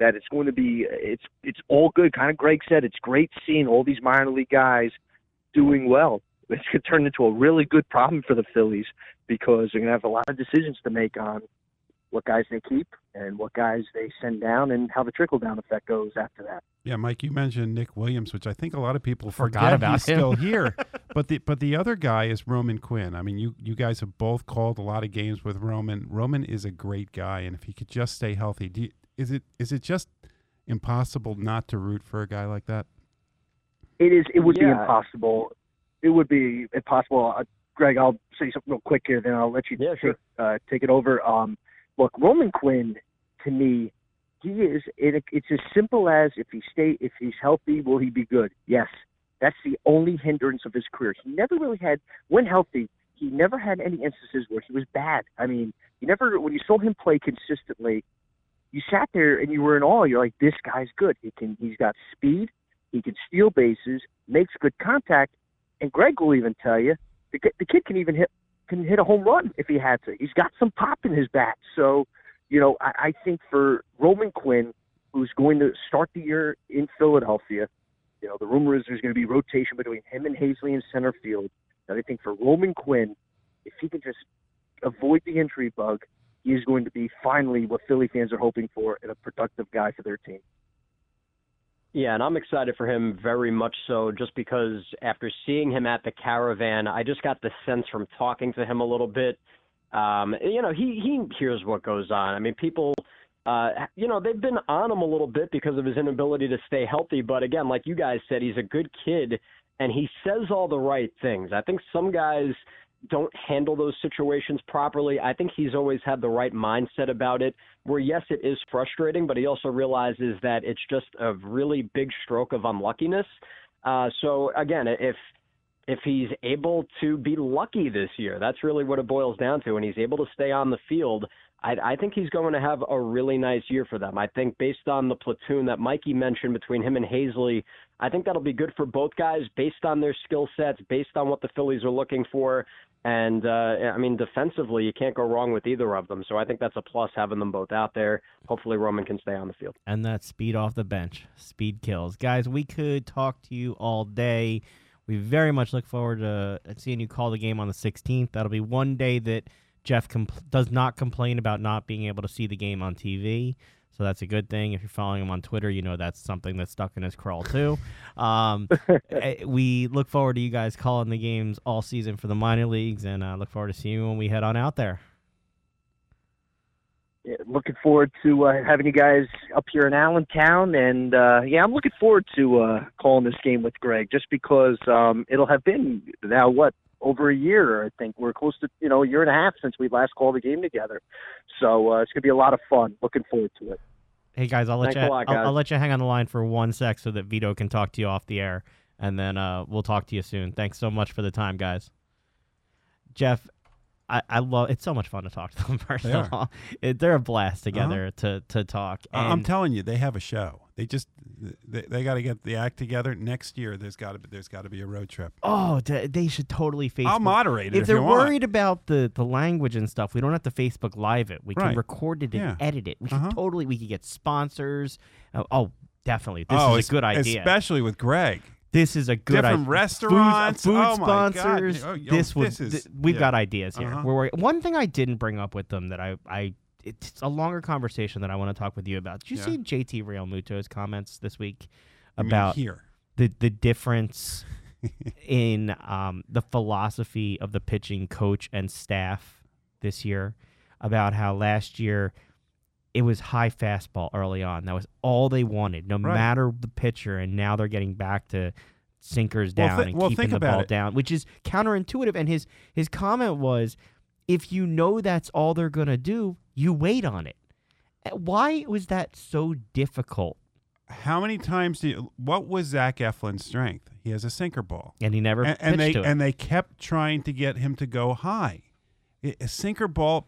that it's going to be, it's all good. Kind of Greg said, it's great seeing all these minor league guys doing well. This could turn into a really good problem for the Phillies, because they're going to have a lot of decisions to make on what guys they keep and what guys they send down and how the trickle-down effect goes after that. Yeah, Mike, you mentioned Nick Williams, which I think a lot of people forgot about. He's him. Still here. But the other guy is Roman Quinn. I mean, you guys have both called a lot of games with Roman. Roman is a great guy, and if he could just stay healthy, is it just impossible not to root for a guy like that? It is. It would be impossible. It would be impossible. Greg, I'll say something real quick here, then I'll let you take it over. Look, Roman Quinn, to me, he is. It's as simple as if he's healthy, will he be good? Yes, that's the only hindrance of his career. He never really had, when healthy, he never had any instances where he was bad. I mean, when you saw him play consistently, you sat there and you were in awe. You're like, this guy's good. He's got speed. He can steal bases, makes good contact, and Greg will even tell you the kid can even hit a home run if he had to. He's got some pop in his bat. So, you know, I think for Roman Quinn, who's going to start the year in Philadelphia, you know, the rumor is there's going to be rotation between him and Hazley in center field. And I think for Roman Quinn, if he can just avoid the injury bug, he is going to be finally what Philly fans are hoping for, and a productive guy for their team. Yeah, and I'm excited for him very much so, just because after seeing him at the Caravan, I just got the sense from talking to him a little bit. You know, he hears what goes on. I mean, people, you know, they've been on him a little bit because of his inability to stay healthy. But again, like you guys said, he's a good kid, and he says all the right things. I think some guys don't handle those situations properly. I think he's always had the right mindset about it, where, yes, it is frustrating, but he also realizes that it's just a really big stroke of unluckiness. So, again, if he's able to be lucky this year, that's really what it boils down to, and he's able to stay on the field, I think he's going to have a really nice year for them. I think based on the platoon that Mikey mentioned between him and Hazley, I think that'll be good for both guys based on their skill sets, based on what the Phillies are looking for. And, I mean, defensively, you can't go wrong with either of them. So I think that's a plus, having them both out there. Hopefully Roman can stay on the field. And that speed off the bench. Speed kills. Guys, we could talk to you all day. We very much look forward to seeing you call the game on the 16th. That'll be one day that Jeff does not complain about not being able to see the game on TV. So that's a good thing. If you're following him on Twitter, you know that's something that's stuck in his crawl, too. We look forward to you guys calling the games all season for the minor leagues, and look forward to seeing you when we head on out there. Yeah, looking forward to having you guys up here in Allentown. And, yeah, I'm looking forward to calling this game with Greg, just because it'll have been now, what, over a year, I think. We're close to, you know, a year and a half since we last called the game together. So it's going to be a lot of fun. Looking forward to it. Hey, guys, I'll let you hang on the line for one sec so that Vito can talk to you off the air, and then we'll talk to you soon. Thanks so much for the time, guys. Jeff, I love it's so much fun to talk to them, first of all. They're a blast together to talk. And I'm telling you, they have a show. They just they got to get the act together. Next year, there's got to be a road trip. Oh, they should totally Facebook. I'll moderate it if they're worried about the language and stuff. We don't have to Facebook Live it. We can record it and edit it. We could totally. We could get sponsors. Oh, definitely. This is a good idea, especially with Greg. This is a good idea. Different restaurants, food sponsors. My God. We've got ideas here. One thing I didn't bring up with them that it's a longer conversation that I want to talk with you about. Did you see JT Realmuto's comments this week about the difference in the philosophy of the pitching coach and staff this year, about how last year it was high fastball early on. That was all they wanted, no matter the pitcher, and now they're getting back to sinkers down and keeping the ball down, which is counterintuitive. And his comment was, if you know that's all they're going to do, you wait on it. Why was that so difficult How many times did – what was Zach Eflin's strength? He has a sinker ball. And he never pitched to it. And they kept trying to get him to go high. A sinker ball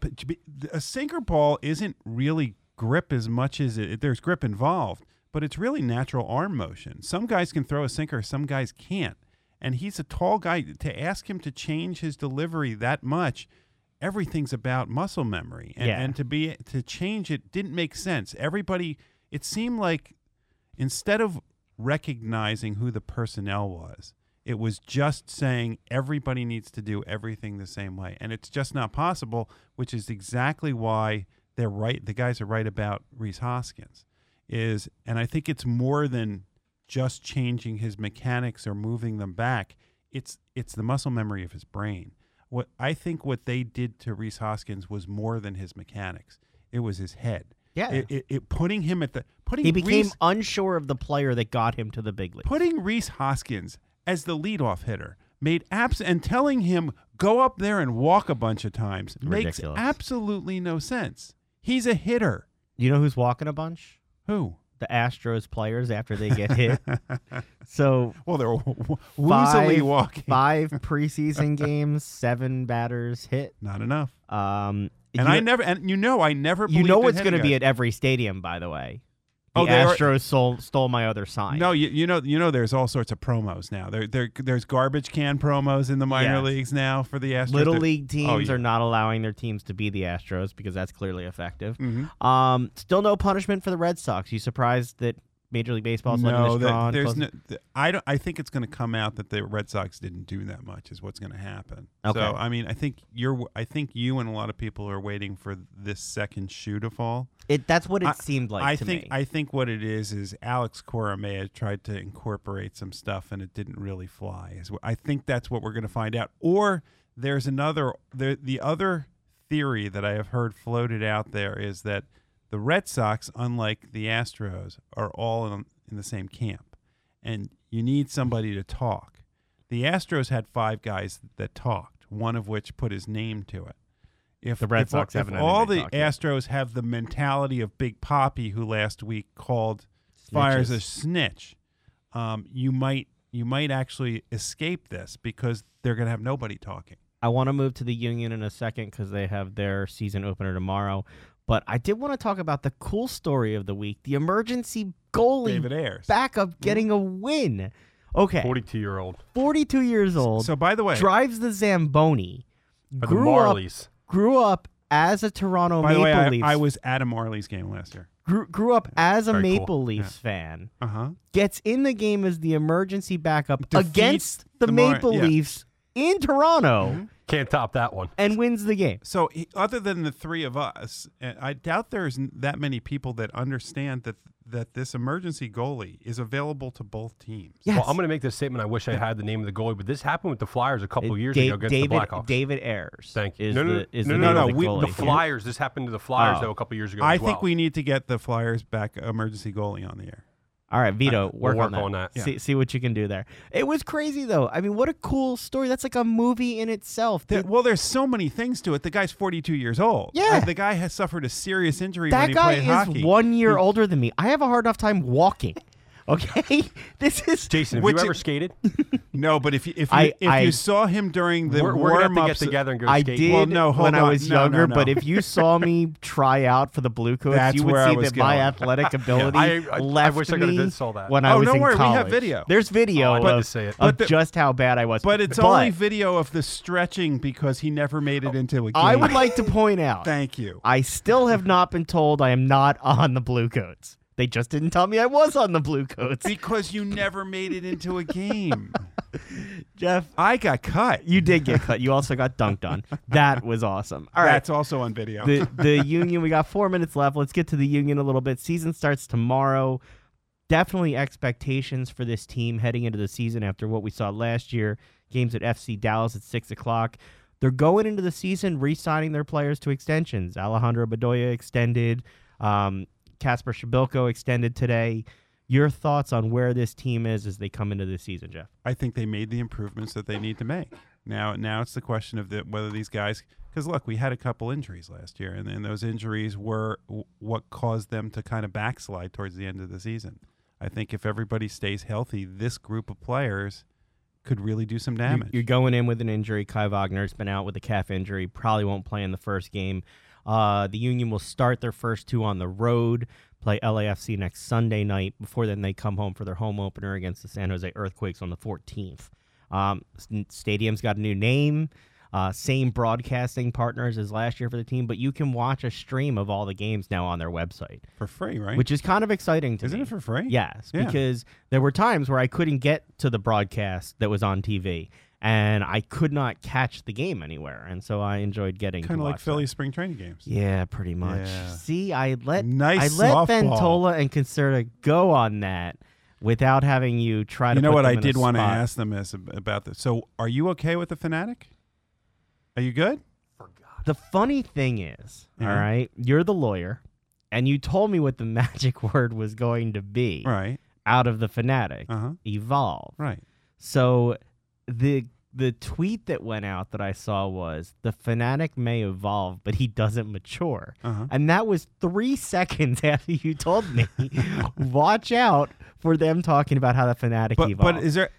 isn't really grip as much as it – there's grip involved, but it's really natural arm motion. Some guys can throw a sinker, some guys can't. And he's a tall guy. To ask him to change his delivery that much – everything's about muscle memory, and to change it didn't make sense. Everybody, it seemed like instead of recognizing who the personnel was, it was just saying everybody needs to do everything the same way, and it's just not possible. Which is exactly why they're right. The guys are right about Rhys Hoskins, and I think it's more than just changing his mechanics or moving them back. It's the muscle memory of his brain. I think what they did to Rhys Hoskins was more than his mechanics. It was his head. Yeah. He became unsure of the player that got him to the big league. Putting Rhys Hoskins as the leadoff hitter and telling him go up there and walk a bunch of times ridiculous. Makes absolutely no sense. He's a hitter. You know who's walking a bunch? Who? The Astros players after they get hit. They're woozily walking. 5 preseason games, 7 batters hit. Not enough. I never. You know it's going to be at every stadium, by the way. The Astros stole my other sign. No, you know, there's all sorts of promos now. There's garbage can promos in the minor leagues now for the Astros. Little league teams are not allowing their teams to be the Astros because that's clearly effective. Mm-hmm. Still no punishment for the Red Sox. You surprised that Major League Baseball's letting this draw? I think it's going to come out that the Red Sox didn't do that much is what's going to happen. Okay. So I mean, I think you and a lot of people are waiting for this second shoe to fall. That's what it seemed like to me. I think what it is Alex Coromea tried to incorporate some stuff and it didn't really fly. I think that's what we're going to find out. Or there's the other theory that I have heard floated out there is that the Red Sox, unlike the Astros, are all in the same camp. And you need somebody to talk. The Astros had 5 guys that talked, one of which put his name to it. If the Astros have the mentality of Big Papi, who last week called Flyers a snitch, you might actually escape this because they're going to have nobody talking. I want to move to the Union in a second because they have their season opener tomorrow. But I did want to talk about the cool story of the week, the emergency goalie David Ayers backup getting a win. Okay. 42 years old. So, by the way. Drives the Zamboni. Grew up as a Toronto Maple Leafs. I was at a Marlies game last year. Grew up as a Maple Leafs fan. Uh-huh. Gets in the game as the emergency backup against the Maple Leafs in Toronto. Mm-hmm. Can't top that one. And wins the game. So other than the 3 of us, I doubt there's that many people that understand that this emergency goalie is available to both teams. Yes. Well, I'm going to make this statement. I wish I had the name of the goalie, but this happened with the Flyers a couple years ago against the Blackhawks. David Ayers. Thank you. The Flyers. This happened to the Flyers, though, a couple years ago I think we need to get the Flyers back emergency goalie on the air. All right, Vito, work on that. Yeah. See what you can do there. It was crazy, though. I mean, what a cool story. That's like a movie in itself. There's so many things to it. The guy's 42 years old. Yeah. The guy has suffered a serious injury when he played hockey. That guy is 1 year older than me. I have a hard enough time walking. Okay? This is... Jason, have you ever skated? No, but if you saw him during the warm-ups... We're going to get together and go skate. I did when I was younger. But if you saw me try out for the Blue Coats, you would see that my athletic ability left me when I was in college. Don't worry, we have video. There's video of just how bad I was. But it's only video of the stretching because he never made it into a game. I would like to point out... Thank you. I still have not been told I am not on the Blue Coats. They just didn't tell me I was on the Blue Coats. Because you never made it into a game. Jeff. I got cut. You did get cut. You also got dunked on. That was awesome. All right. That's also on video. The Union, we got 4 minutes left. Let's get to the Union a little bit. Season starts tomorrow. Definitely expectations for this team heading into the season after what we saw last year. Games at FC Dallas at 6 o'clock. They're going into the season re-signing their players to extensions. Alejandro Bedoya extended. Casper Shabilko extended today. Your thoughts on where this team is as they come into this season, Jeff? I think they made the improvements that they need to make. Now it's the question of whether these guys – because, look, we had a couple injuries last year, and those injuries were what caused them to kind of backslide towards the end of the season. I think if everybody stays healthy, this group of players could really do some damage. You're going in with an injury. Kai Wagner's been out with a calf injury, probably won't play in the first game. The Union will start their first two on the road, play LAFC next Sunday night. Before then, they come home for their home opener against the San Jose Earthquakes on the 14th. Stadium's got a new name, same broadcasting partners as last year for the team, but you can watch a stream of all the games now on their website. For free, right? Which is kind of exciting to me. Isn't it for free? Yes, yeah. Because there were times where I couldn't get to the broadcast that was on TV, and I could not catch the game anywhere, and so I enjoyed getting kind of like Philly spring training games. Yeah, pretty much. Yeah. See, I let Ventola and Concerta go on that without having you try to. You know what I did want to ask them is about this. So, are you okay with the Fanatic? Are you good? The funny thing is, all right, you're the lawyer, and you told me what the magic word was going to be. Right. Out of the Fanatic, evolve. Right. So. The tweet that went out that I saw was, the Fanatic may evolve, but he doesn't mature. And that was 3 seconds after you told me, watch out for them talking about how the Fanatic evolved. But is there...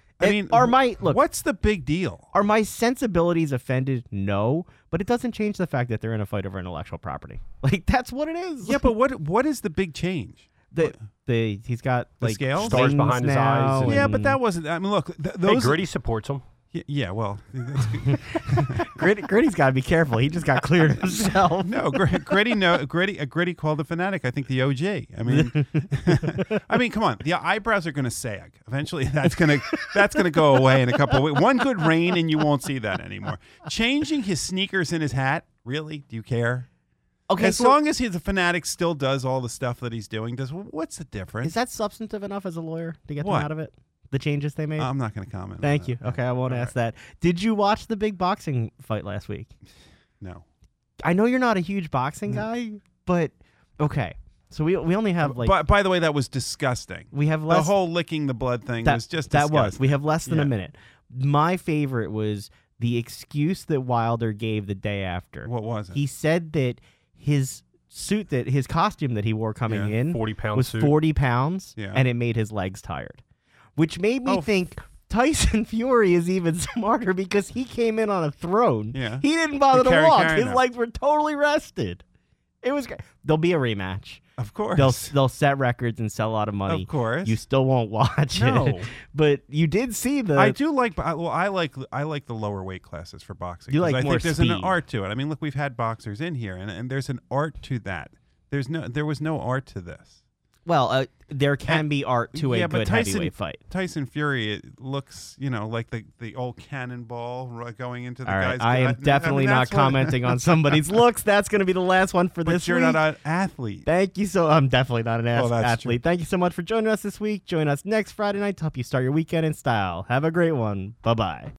what's the big deal? Are my sensibilities offended? No, but it doesn't change the fact that they're in a fight over intellectual property. Like, that's what it is. Yeah, but what is the big change? He's got the scales? Stars behind his eyes. And, yeah, but that wasn't... I mean, look, those... Hey, Gritty supports him. Yeah, well... Gritty's got to be careful. He just got cleared himself. No, Gritty called the Fanatic, I think, the OG. I mean, come on. The eyebrows are going to sag. Eventually, that's gonna go away in a couple of weeks. One good rain, and you won't see that anymore. Changing his sneakers and his hat? Really? Do you care? Okay, as long as the Fanatic still does all the stuff that he's doing, what's the difference? Is that substantive enough as a lawyer to get them out of it? The changes they made? I'm not going to comment. Thank you. Okay, I won't ask that. Did you watch the big boxing fight last week? No. I know you're not a huge boxing guy, but okay. So we only have like... By the way, that was disgusting. We have less... The whole licking the blood thing was just disgusting. That was. We have less than a minute. My favorite was the excuse that Wilder gave the day after. What was it? He said that... His suit, his costume that he wore coming in 40-pound was suit. 40 pounds, and it made his legs tired, which made me think Tyson Fury is even smarter because he came in on a throne. Yeah. He didn't bother to walk. His legs were totally rested. It was great. There'll be a rematch. Of course. They'll set records and sell a lot of money. Of course. You still won't watch it. But you did see the... I do like... Well, I like the lower weight classes for boxing. You like more speed. I think there's an art to it. I mean, look, we've had boxers in here, and there's an art to that. There was no art to this. Well, there can be art to a good heavyweight fight. Tyson Fury looks, like the old cannonball going into the guy's gut. I am definitely not commenting on somebody's looks. That's going to be the last one for this week. But you're not an athlete. Thank you so much. I'm definitely not an athlete. True. Thank you so much for joining us this week. Join us next Friday night to help you start your weekend in style. Have a great one. Bye-bye.